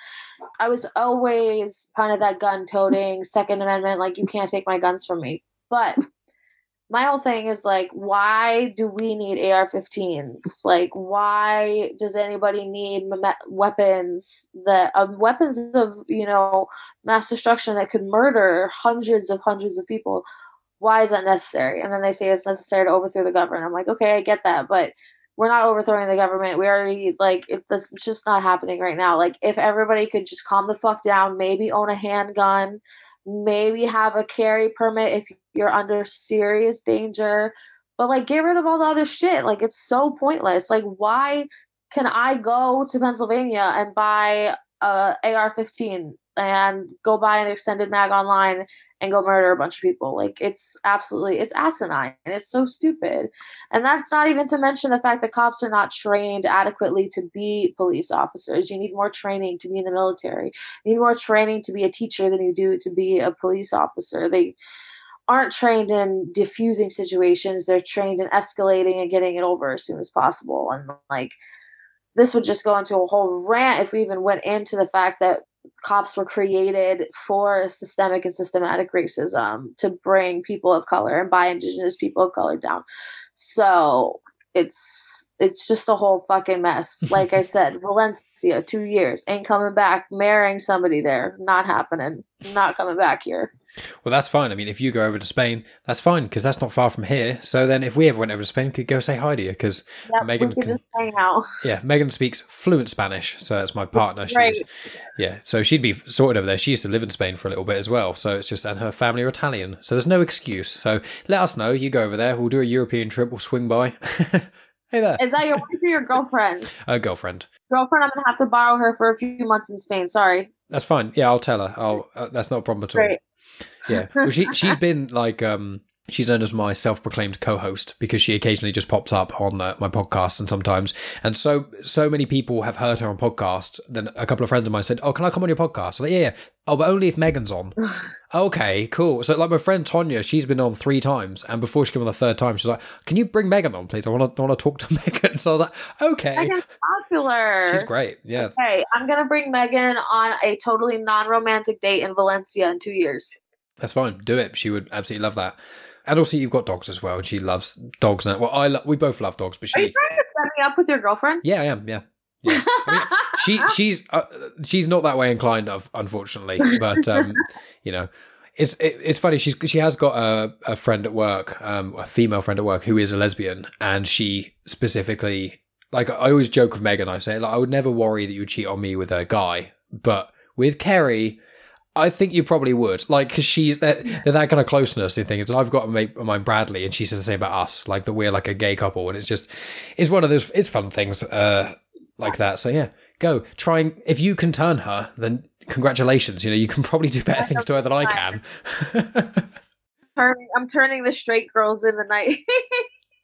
I was always kind of that gun toting Second Amendment, like, you can't take my guns from me. But my whole thing is like, why do we need A R fifteens? Like, why does anybody need me- weapons that uh, weapons of, you know, mass destruction that could murder hundreds of hundreds of people? why is that necessary? And then they say it's necessary to overthrow the government. I'm like, okay, I get that, but we're not overthrowing the government. We already, like, it, that's, it's just not happening right now. Like, if everybody could just calm the fuck down, maybe own a handgun, maybe have a carry permit if you're under serious danger, but, like, get rid of all the other shit. Like, it's so pointless. Like, why can I go to Pennsylvania and buy a A R fifteen and go buy an extended mag online and go murder a bunch of people? Like, it's absolutely, it's asinine and it's so stupid. And that's not even to mention the fact that cops are not trained adequately to be police officers. You need more training to be in the military. You need more training to be a teacher than you do to be a police officer. They aren't trained in diffusing situations. They're trained in escalating and getting it over as soon as possible. And, like, this would just go into a whole rant if we even went into the fact that cops were created for systemic and systematic racism to bring people of color and by indigenous people of color down. So it's, it's just a whole fucking mess. Like I said, Valencia, two years, ain't coming back, marrying somebody there, not happening, not coming back here. Well, that's fine. I mean, if you go over to Spain, that's fine, because that's not far from here. So then if we ever went over to Spain, we could go say hi to you, because yep, Megan can, just hang out. Yeah, Megan speaks fluent Spanish, so that's my partner. She right. is, yeah, so she'd be sorted over there. She used to live in Spain for a little bit as well, so it's just, and her family are Italian, so there's no excuse. So let us know, you go over there, we'll do a European trip, we'll swing by. Hey there. Is that your wife or your girlfriend? A girlfriend. Girlfriend, I'm going to have to borrow her for a few months in Spain, sorry. That's fine, yeah, I'll tell her. I'll, uh, that's not a problem at all. Great. Yeah, well, she, she's been like, um, she's known as my self-proclaimed co-host, because she occasionally just pops up on uh, my podcasts and sometimes, and so so many people have heard her on podcasts. Then a couple of friends of mine said, oh, can I come on your podcast? I'm like, yeah, yeah. Oh, but only if Megan's on. Okay, cool. So like my friend Tonya, she's been on three times, and before she came on the third time, she's like, can you bring Megan on, please? I want to want to talk to Megan. So I was like, okay. Megan's popular. She's great, yeah. Okay, I'm going to bring Megan on a totally non-romantic date in Valencia in two years. That's fine. Do it. She would absolutely love that. And also, you've got dogs as well, and she loves dogs. Now, well, I lo- we both love dogs, but she. Are you trying to set me up with your girlfriend? Yeah, I am. Yeah, yeah. I mean, she she's uh, she's not that way inclined, unfortunately. But um, you know, it's it, it's funny. She's she has got a a friend at work, um, a female friend at work who is a lesbian, and she specifically, like, I always joke with Megan. I say, like, I would never worry that you would cheat on me with a guy, but with Kerry, I think you probably would, like, because she's they're, they're that kind of closeness in things. And I've got a mate of mine, Bradley, and she says the same about us, like that we're like a gay couple, and it's just, it's one of those, it's fun things uh, like that. So yeah, go try, and if you can turn her, then congratulations. You know, you can probably do better things to her than I can. I'm turning the straight girls in the night.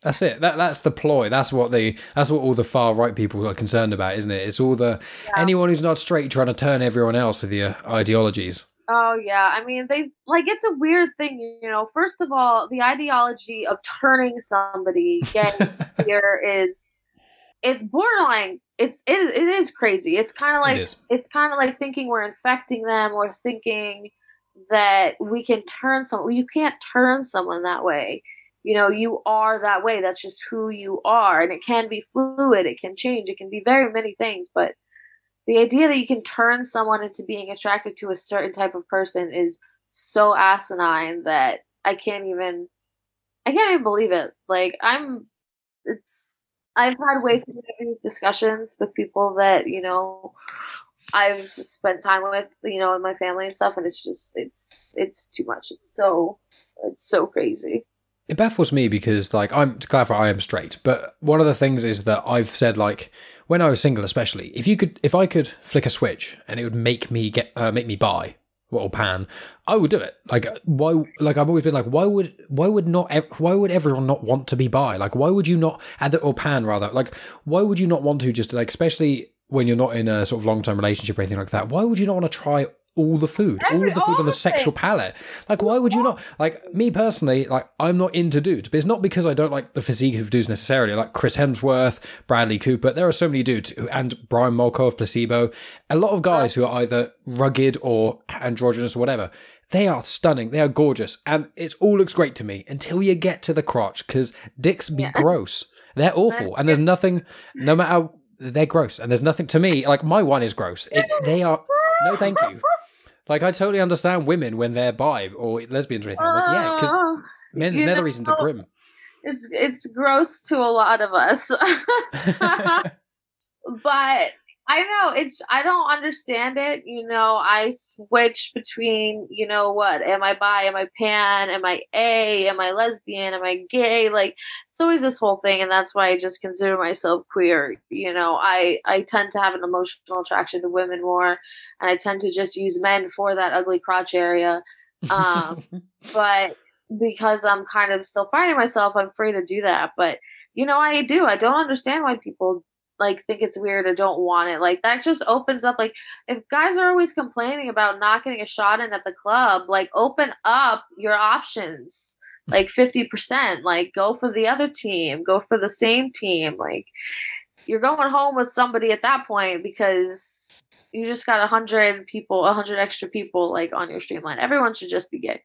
That's it. That that's the ploy. That's what the that's what all the far right people are concerned about, isn't it? It's all the yeah. anyone who's not straight trying to turn everyone else with their ideologies. Oh yeah, I mean, they like it's a weird thing, you know. First of all, the ideology of turning somebody gay here is it's borderline. It's it it is crazy. It's kind of like it it's kind of like thinking we're infecting them, or thinking that we can turn someone. You can't turn someone that way. You know, you are that way. That's just who you are. And it can be fluid. It can change. It can be very many things. But the idea that you can turn someone into being attracted to a certain type of person is so asinine that I can't even, I can't even believe it. Like, I'm, it's, I've had way too many discussions with people that, you know, I've spent time with, you know, in my family and stuff. And it's just, it's, it's too much. It's so, it's so crazy. It baffles me because, like, I'm to clarify, I am straight. But one of the things is that I've said, like, when I was single, especially, if you could, if I could flick a switch and it would make me get, uh, make me bi or pan, I would do it. Like, why? Like, I've always been like, why would, why would not, why would everyone not want to be bi? Like, why would you not, or pan rather? Like, why would you not want to just, like, especially when you're not in a sort of long-term relationship or anything like that? Why would you not want to try all the food, all of the food on the sexual palate? Like, why would you not? Like, me personally, like, I'm not into dudes, but it's not because I don't like the physique of dudes necessarily. Like Chris Hemsworth, Bradley Cooper, there are so many dudes, who, and Brian Molko, Placebo, a lot of guys who are either rugged or androgynous or whatever. They are stunning. They are gorgeous, and it all looks great to me until you get to the crotch, because dicks be yeah. gross. They're awful, and there's nothing. No matter how, they're gross, and there's nothing to me. Like, my one is gross. It, they are no, thank you. Like, I totally understand women when they're bi or lesbians or anything. I'm like, yeah, because Men's you nether reasons are grim. It's it's gross to a lot of us. But I know it's, I don't understand it. You know, I switch between, you know, what am I bi? Am I pan? Am I a? Am I lesbian? Am I gay? Like, it's always this whole thing. And that's why I just consider myself queer. You know, I, I tend to have an emotional attraction to women more, and I tend to just use men for that ugly crotch area. Um, but because I'm kind of still finding myself, I'm free to do that. But, you know, I do. I don't understand why people like think it's weird or don't want it. Like, that just opens up. Like, if guys are always complaining about not getting a shot in at the club, like, open up your options, like fifty percent, like go for the other team, go for the same team. Like, you're going home with somebody at that point, because you just got a hundred people, a hundred extra people like on your streamline. Everyone should just be gay,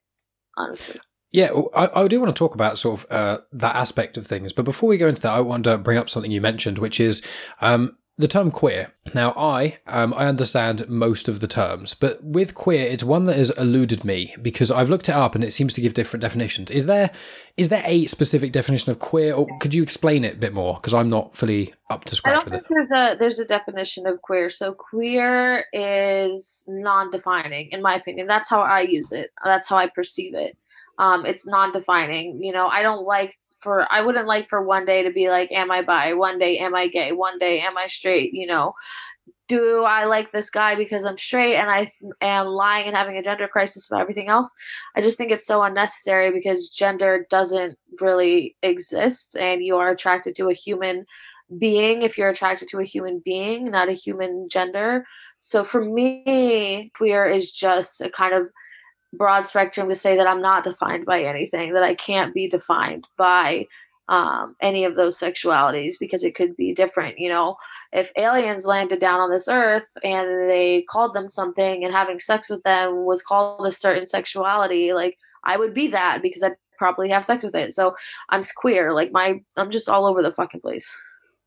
honestly. Yeah, I, I do want to talk about sort of uh, that aspect of things. But before we go into that, I want to bring up something you mentioned, which is um, the term queer. Now, I um, I understand most of the terms, but with queer, it's one that has eluded me because I've looked it up and it seems to give different definitions. Is there is there a specific definition of queer, or could you explain it a bit more? Because I'm not fully up to scratch with it. I don't think there's a, there's a definition of queer. So queer is non-defining, in my opinion. That's how I use it. That's how I perceive it. Um, it's non-defining, you know. I don't like for, I wouldn't like for one day to be like, am I bi? One day, am I gay? One day, am I straight? You know, do I like this guy because I'm straight and I th- am lying and having a gender crisis about everything else? I just think it's so unnecessary, because gender doesn't really exist, and you are attracted to a human being if you're attracted to a human being, not a human gender. So for me, queer is just a kind of broad spectrum to say that I'm not defined by anything, that I can't be defined by um, any of those sexualities, because it could be different. You know, if aliens landed down on this earth and they called them something, and having sex with them was called a certain sexuality, like, I would be that, because I'd probably have sex with it. So I'm queer. Like, my, I'm just all over the fucking place.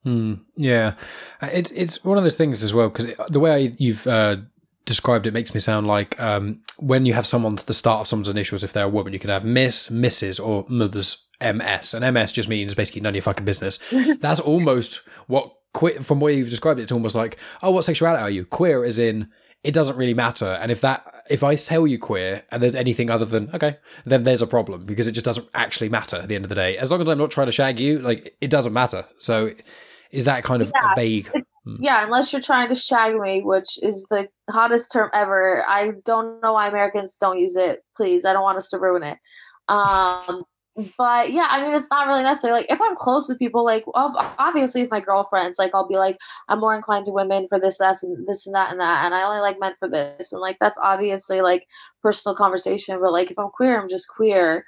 Mm, yeah. It's, it's one of those things as well, because the way you've, uh, described it makes me sound like um when you have someone to the start of someone's initials, if they're a woman, you could have Miss, Missus, or Mother's M S, and M S just means basically none of your fucking business. That's almost what queer, from where you've described it, it's almost like, oh, what sexuality are you? Queer as in it doesn't really matter, and if that if I tell you queer and there's anything other than okay, then there's a problem, because it just doesn't actually matter at the end of the day. As long as I'm not trying to shag you, like, it doesn't matter. So is that kind of yeah. vague? Yeah, unless you're trying to shag me, which is the hottest term ever. I don't know why Americans don't use it. Please, I don't want us to ruin it. Um, but yeah, I mean, it's not really necessary. Like, if I'm close with people, like, obviously, with my girlfriends, like, I'll be like, I'm more inclined to women for this, that, and this, and that, and that, and I only like men for this, and like, that's obviously like personal conversation. But like, if I'm queer, I'm just queer.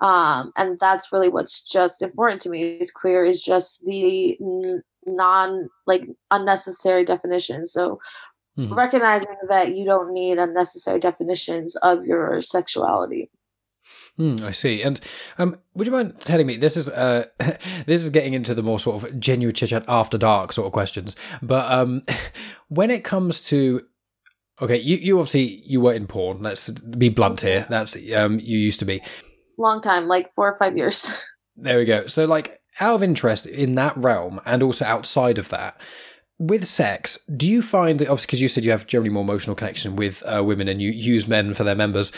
Um, and that's really what's just important to me, is queer is just the n- non like unnecessary definitions. So mm-hmm. recognizing that you don't need unnecessary definitions of your sexuality. Mm, I see. And um, would you mind telling me, this is uh, this is getting into the more sort of genuine chit chat after dark sort of questions. But um, when it comes to okay, you, you obviously you were in porn. Let's be blunt here. That's um, you used to be. Long time, like four or five years. There we go. So, like, out of interest in that realm, and also outside of that, with sex, do you find that, obviously, because you said you have generally more emotional connection with uh, women and you use men for their members,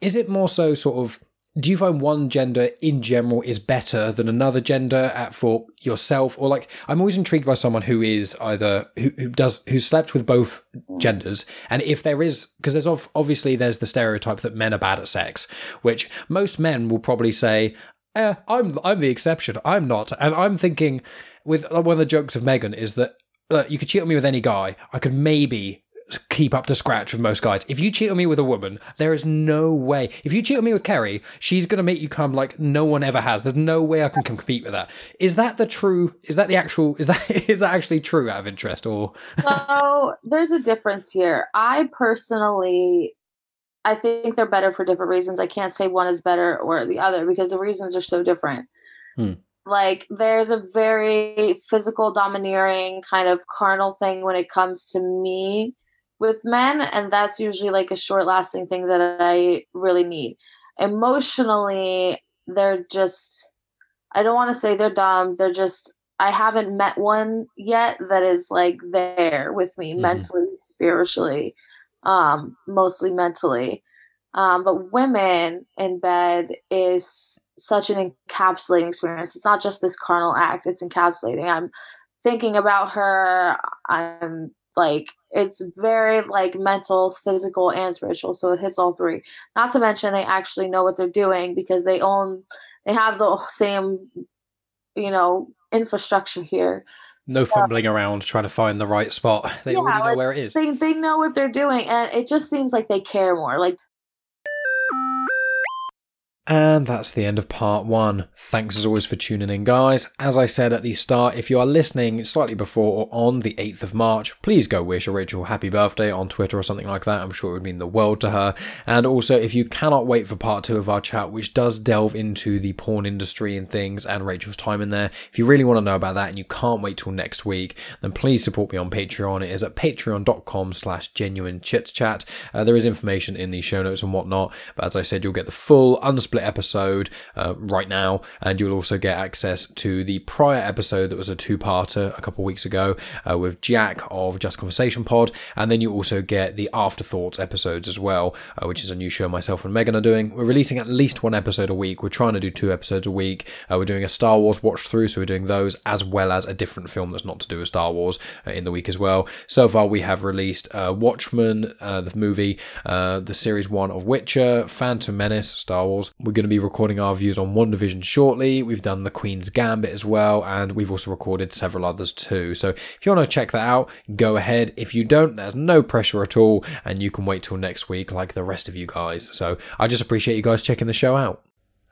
is it more so sort of, do you find one gender in general is better than another gender at for yourself? Or, like, I'm always intrigued by someone who is either who, who does who slept with both genders, and if there is, because there's ov- obviously there's the stereotype that men are bad at sex, which most men will probably say, eh, I'm I'm the exception, I'm not. And I'm thinking, with one of the jokes of Megan is that uh, you could cheat on me with any guy, I could maybe keep up to scratch with most guys. If you cheat on me with a woman, there is no way. If you cheat on me with Kerry, she's going to make you come like no one ever has. There's no way I can compete with that. Is that the true, is that the actual, is that is that actually true out of interest? Or so there's a difference here. I personally, I think they're better for different reasons. I can't say one is better or the other, because the reasons are so different. Hmm. Like, there's a very physical, domineering kind of carnal thing when it comes to me with men, and that's usually like a short lasting thing that I really need. Emotionally, they're just, I don't want to say they're dumb. They're just, I haven't met one yet that is like there with me mm-hmm. mentally, spiritually, um, mostly mentally. Um, but women in bed is such an encapsulating experience. It's not just this carnal act. It's encapsulating. I'm thinking about her. I'm like, it's very like mental, physical, and spiritual. So it hits all three. Not to mention they actually know what they're doing because they own, they have the same, you know, infrastructure here. No so, fumbling around trying to find the right spot. They yeah, already know like, where it is. They, they know what they're doing. And it just seems like they care more. Like, and that's the end of part one. Thanks as always for tuning in, guys. As I said at the start, if you are listening slightly before or on the eighth of March, please go wish Rachel happy birthday on Twitter or something like that. I'm sure it would mean the world to her. And also, if you cannot wait for part two of our chat, which does delve into the porn industry and things and Rachel's time in there, if you really want to know about that and you can't wait till next week, then please support me on Patreon. It is at patreon.com slash genuine chit chat. Uh, there is information in the show notes and whatnot, but as I said, you'll get the full unsplit episode uh, right now, and you'll also get access to the prior episode that was a two-parter a couple weeks ago uh, with Jack of Just Conversation Pod, and then you also get the Afterthoughts episodes as well, uh, which is a new show myself and Megan are doing. We're releasing at least one episode a week. We're trying to do two episodes a week. Uh, we're doing a Star Wars watch through, so we're doing those as well as a different film that's not to do with Star Wars uh, in the week as well. So far we have released uh, Watchmen, uh, the movie, uh, the series one of Witcher, Phantom Menace, Star Wars. We're going to be recording our views on WandaVision shortly. We've done The Queen's Gambit as well, and we've also recorded several others too. So if you want to check that out, go ahead. If you don't, there's no pressure at all, and you can wait till next week like the rest of you guys. So I just appreciate you guys checking the show out.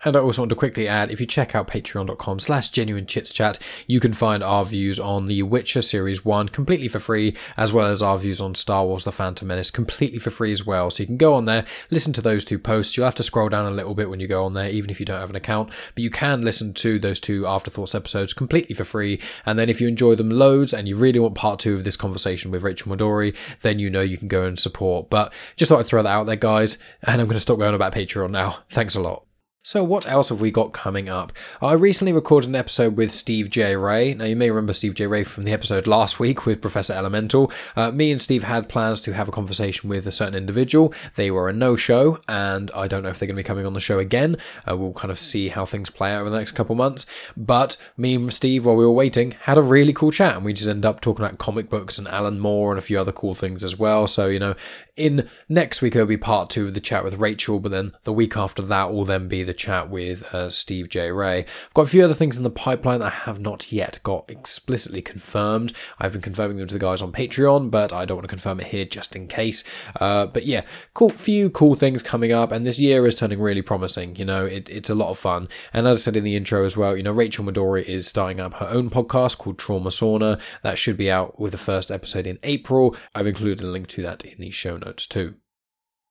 And I also want to quickly add, if you check out patreon.com slash genuine chits chat, you can find our views on The Witcher Series one completely for free, as well as our views on Star Wars The Phantom Menace completely for free as well. So you can go on there, listen to those two posts. You'll have to scroll down a little bit when you go on there, even if you don't have an account, but you can listen to those two Afterthoughts episodes completely for free. And then if you enjoy them loads and you really want part two of this conversation with Rachel Midori, then you know you can go and support. But just thought I'd throw that out there, guys, and I'm going to stop going about Patreon now. Thanks a lot. So what else have we got coming up? I recently recorded an episode with Steve J. Ray. Now, you may remember Steve J. Ray from the episode last week with Professor Elemental. Uh, me and Steve had plans to have a conversation with a certain individual. They were a no-show, and I don't know if they're going to be coming on the show again. Uh, we'll kind of see how things play out over the next couple months. But me and Steve, while we were waiting, had a really cool chat, and we just ended up talking about comic books and Alan Moore and a few other cool things as well. So, you know, in next week, there'll be part two of the chat with Rachel, but then the week after that will then be the chat with uh, Steve J. Ray. I've got a few other things in the pipeline that I have not yet got explicitly confirmed. I've been confirming them to the guys on Patreon, but I don't want to confirm it here just in case. Uh, but yeah, cool, few cool things coming up, and this year is turning really promising. You know, it, it's a lot of fun. And as I said in the intro as well, you know, Rachel Midori is starting up her own podcast called Trauma Sauna. That should be out with the first episode in April. I've included a link to that in the show notes too.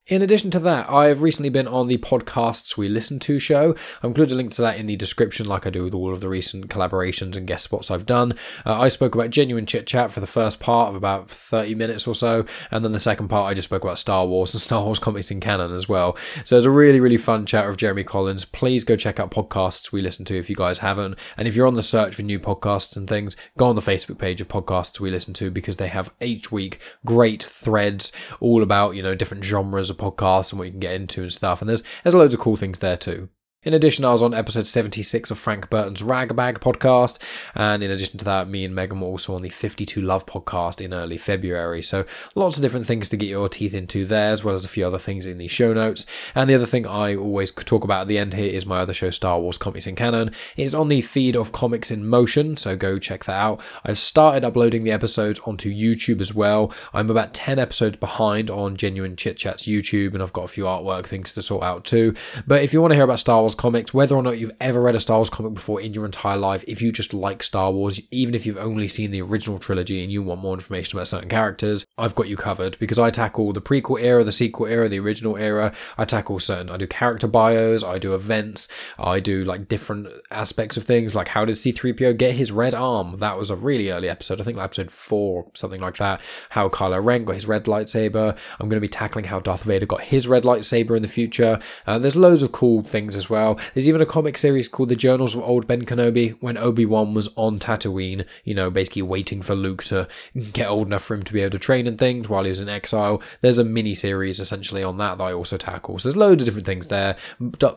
In addition to that, I've recently been on the Podcasts We Listen To show. I've included a link to that in the description like I do with all of the recent collaborations and guest spots I've done. Uh, I spoke about Genuine Chit Chat for the first part of about thirty minutes or so, and then the second part I just spoke about Star Wars and Star Wars Comics and Canon as well. So it's a really, really fun chat with Jeremy Collins. Please go check out Podcasts We Listen To if you guys haven't. And if you're on the search for new podcasts and things, go on the Facebook page of Podcasts We Listen To, because they have each week great threads all about, you know, different genres of podcasts and what you can get into and stuff, and there's there's loads of cool things there too. In addition, I was on episode seventy-six of Frank Burton's Ragbag Podcast, and in addition to that, me and Megan were also on the fifty-two Love Podcast in early February, so lots of different things to get your teeth into there, as well as a few other things in the show notes. And the other thing I always talk about at the end here is my other show, Star Wars Comics and Canon. It's on the feed of Comics in Motion, so go check that out. I've started uploading the episodes onto YouTube as well. I'm about ten episodes behind on Genuine Chit Chat's YouTube, and I've got a few artwork things to sort out too, but if you want to hear about Star Wars comics, whether or not you've ever read a Star Wars comic before in your entire life, if you just like Star Wars, even if you've only seen the original trilogy and you want more information about certain characters, I've got you covered, because I tackle the prequel era, the sequel era, the original era. I tackle certain, I do character bios, I do events, I do like different aspects of things, like how did C three P O get his red arm? That was a really early episode, I think like episode four, something like that. How Kylo Ren got his red lightsaber. I'm going to be tackling how Darth Vader got his red lightsaber in the future. Uh, there's loads of cool things as well well. There's even a comic series called The Journals of Old Ben Kenobi, when Obi-Wan was on Tatooine, you know, basically waiting for Luke to get old enough for him to be able to train and things while he was in exile. There's a mini-series essentially on that that I also tackle. So there's loads of different things there.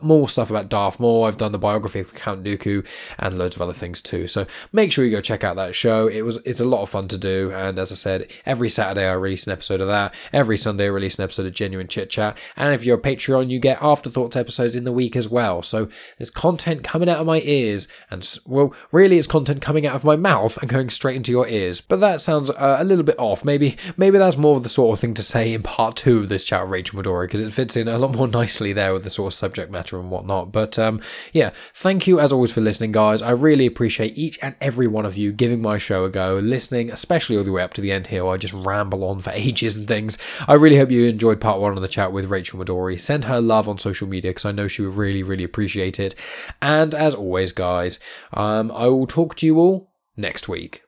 More stuff about Darth Maul. I've done the biography of Count Dooku and loads of other things too. So make sure you go check out that show. It was It's a lot of fun to do. And as I said, every Saturday I release an episode of that. Every Sunday I release an episode of Genuine Chit Chat. And if you're a Patreon, you get Afterthoughts episodes in the week as well. So there's content coming out of my ears. And, well, really it's content coming out of my mouth and going straight into your ears. But that sounds uh, a little bit off. Maybe maybe that's more of the sort of thing to say in part two of this chat with Rachel Midori, because it fits in a lot more nicely there with the sort of subject matter and whatnot. But um, yeah, thank you as always for listening, guys. I really appreciate each and every one of you giving my show a go, listening, especially all the way up to the end here where I just ramble on for ages and things. I really hope you enjoyed part one of the chat with Rachel Midori. Send her love on social media because I know she would really, really appreciate it. And as always, guys, um, I will talk to you all next week.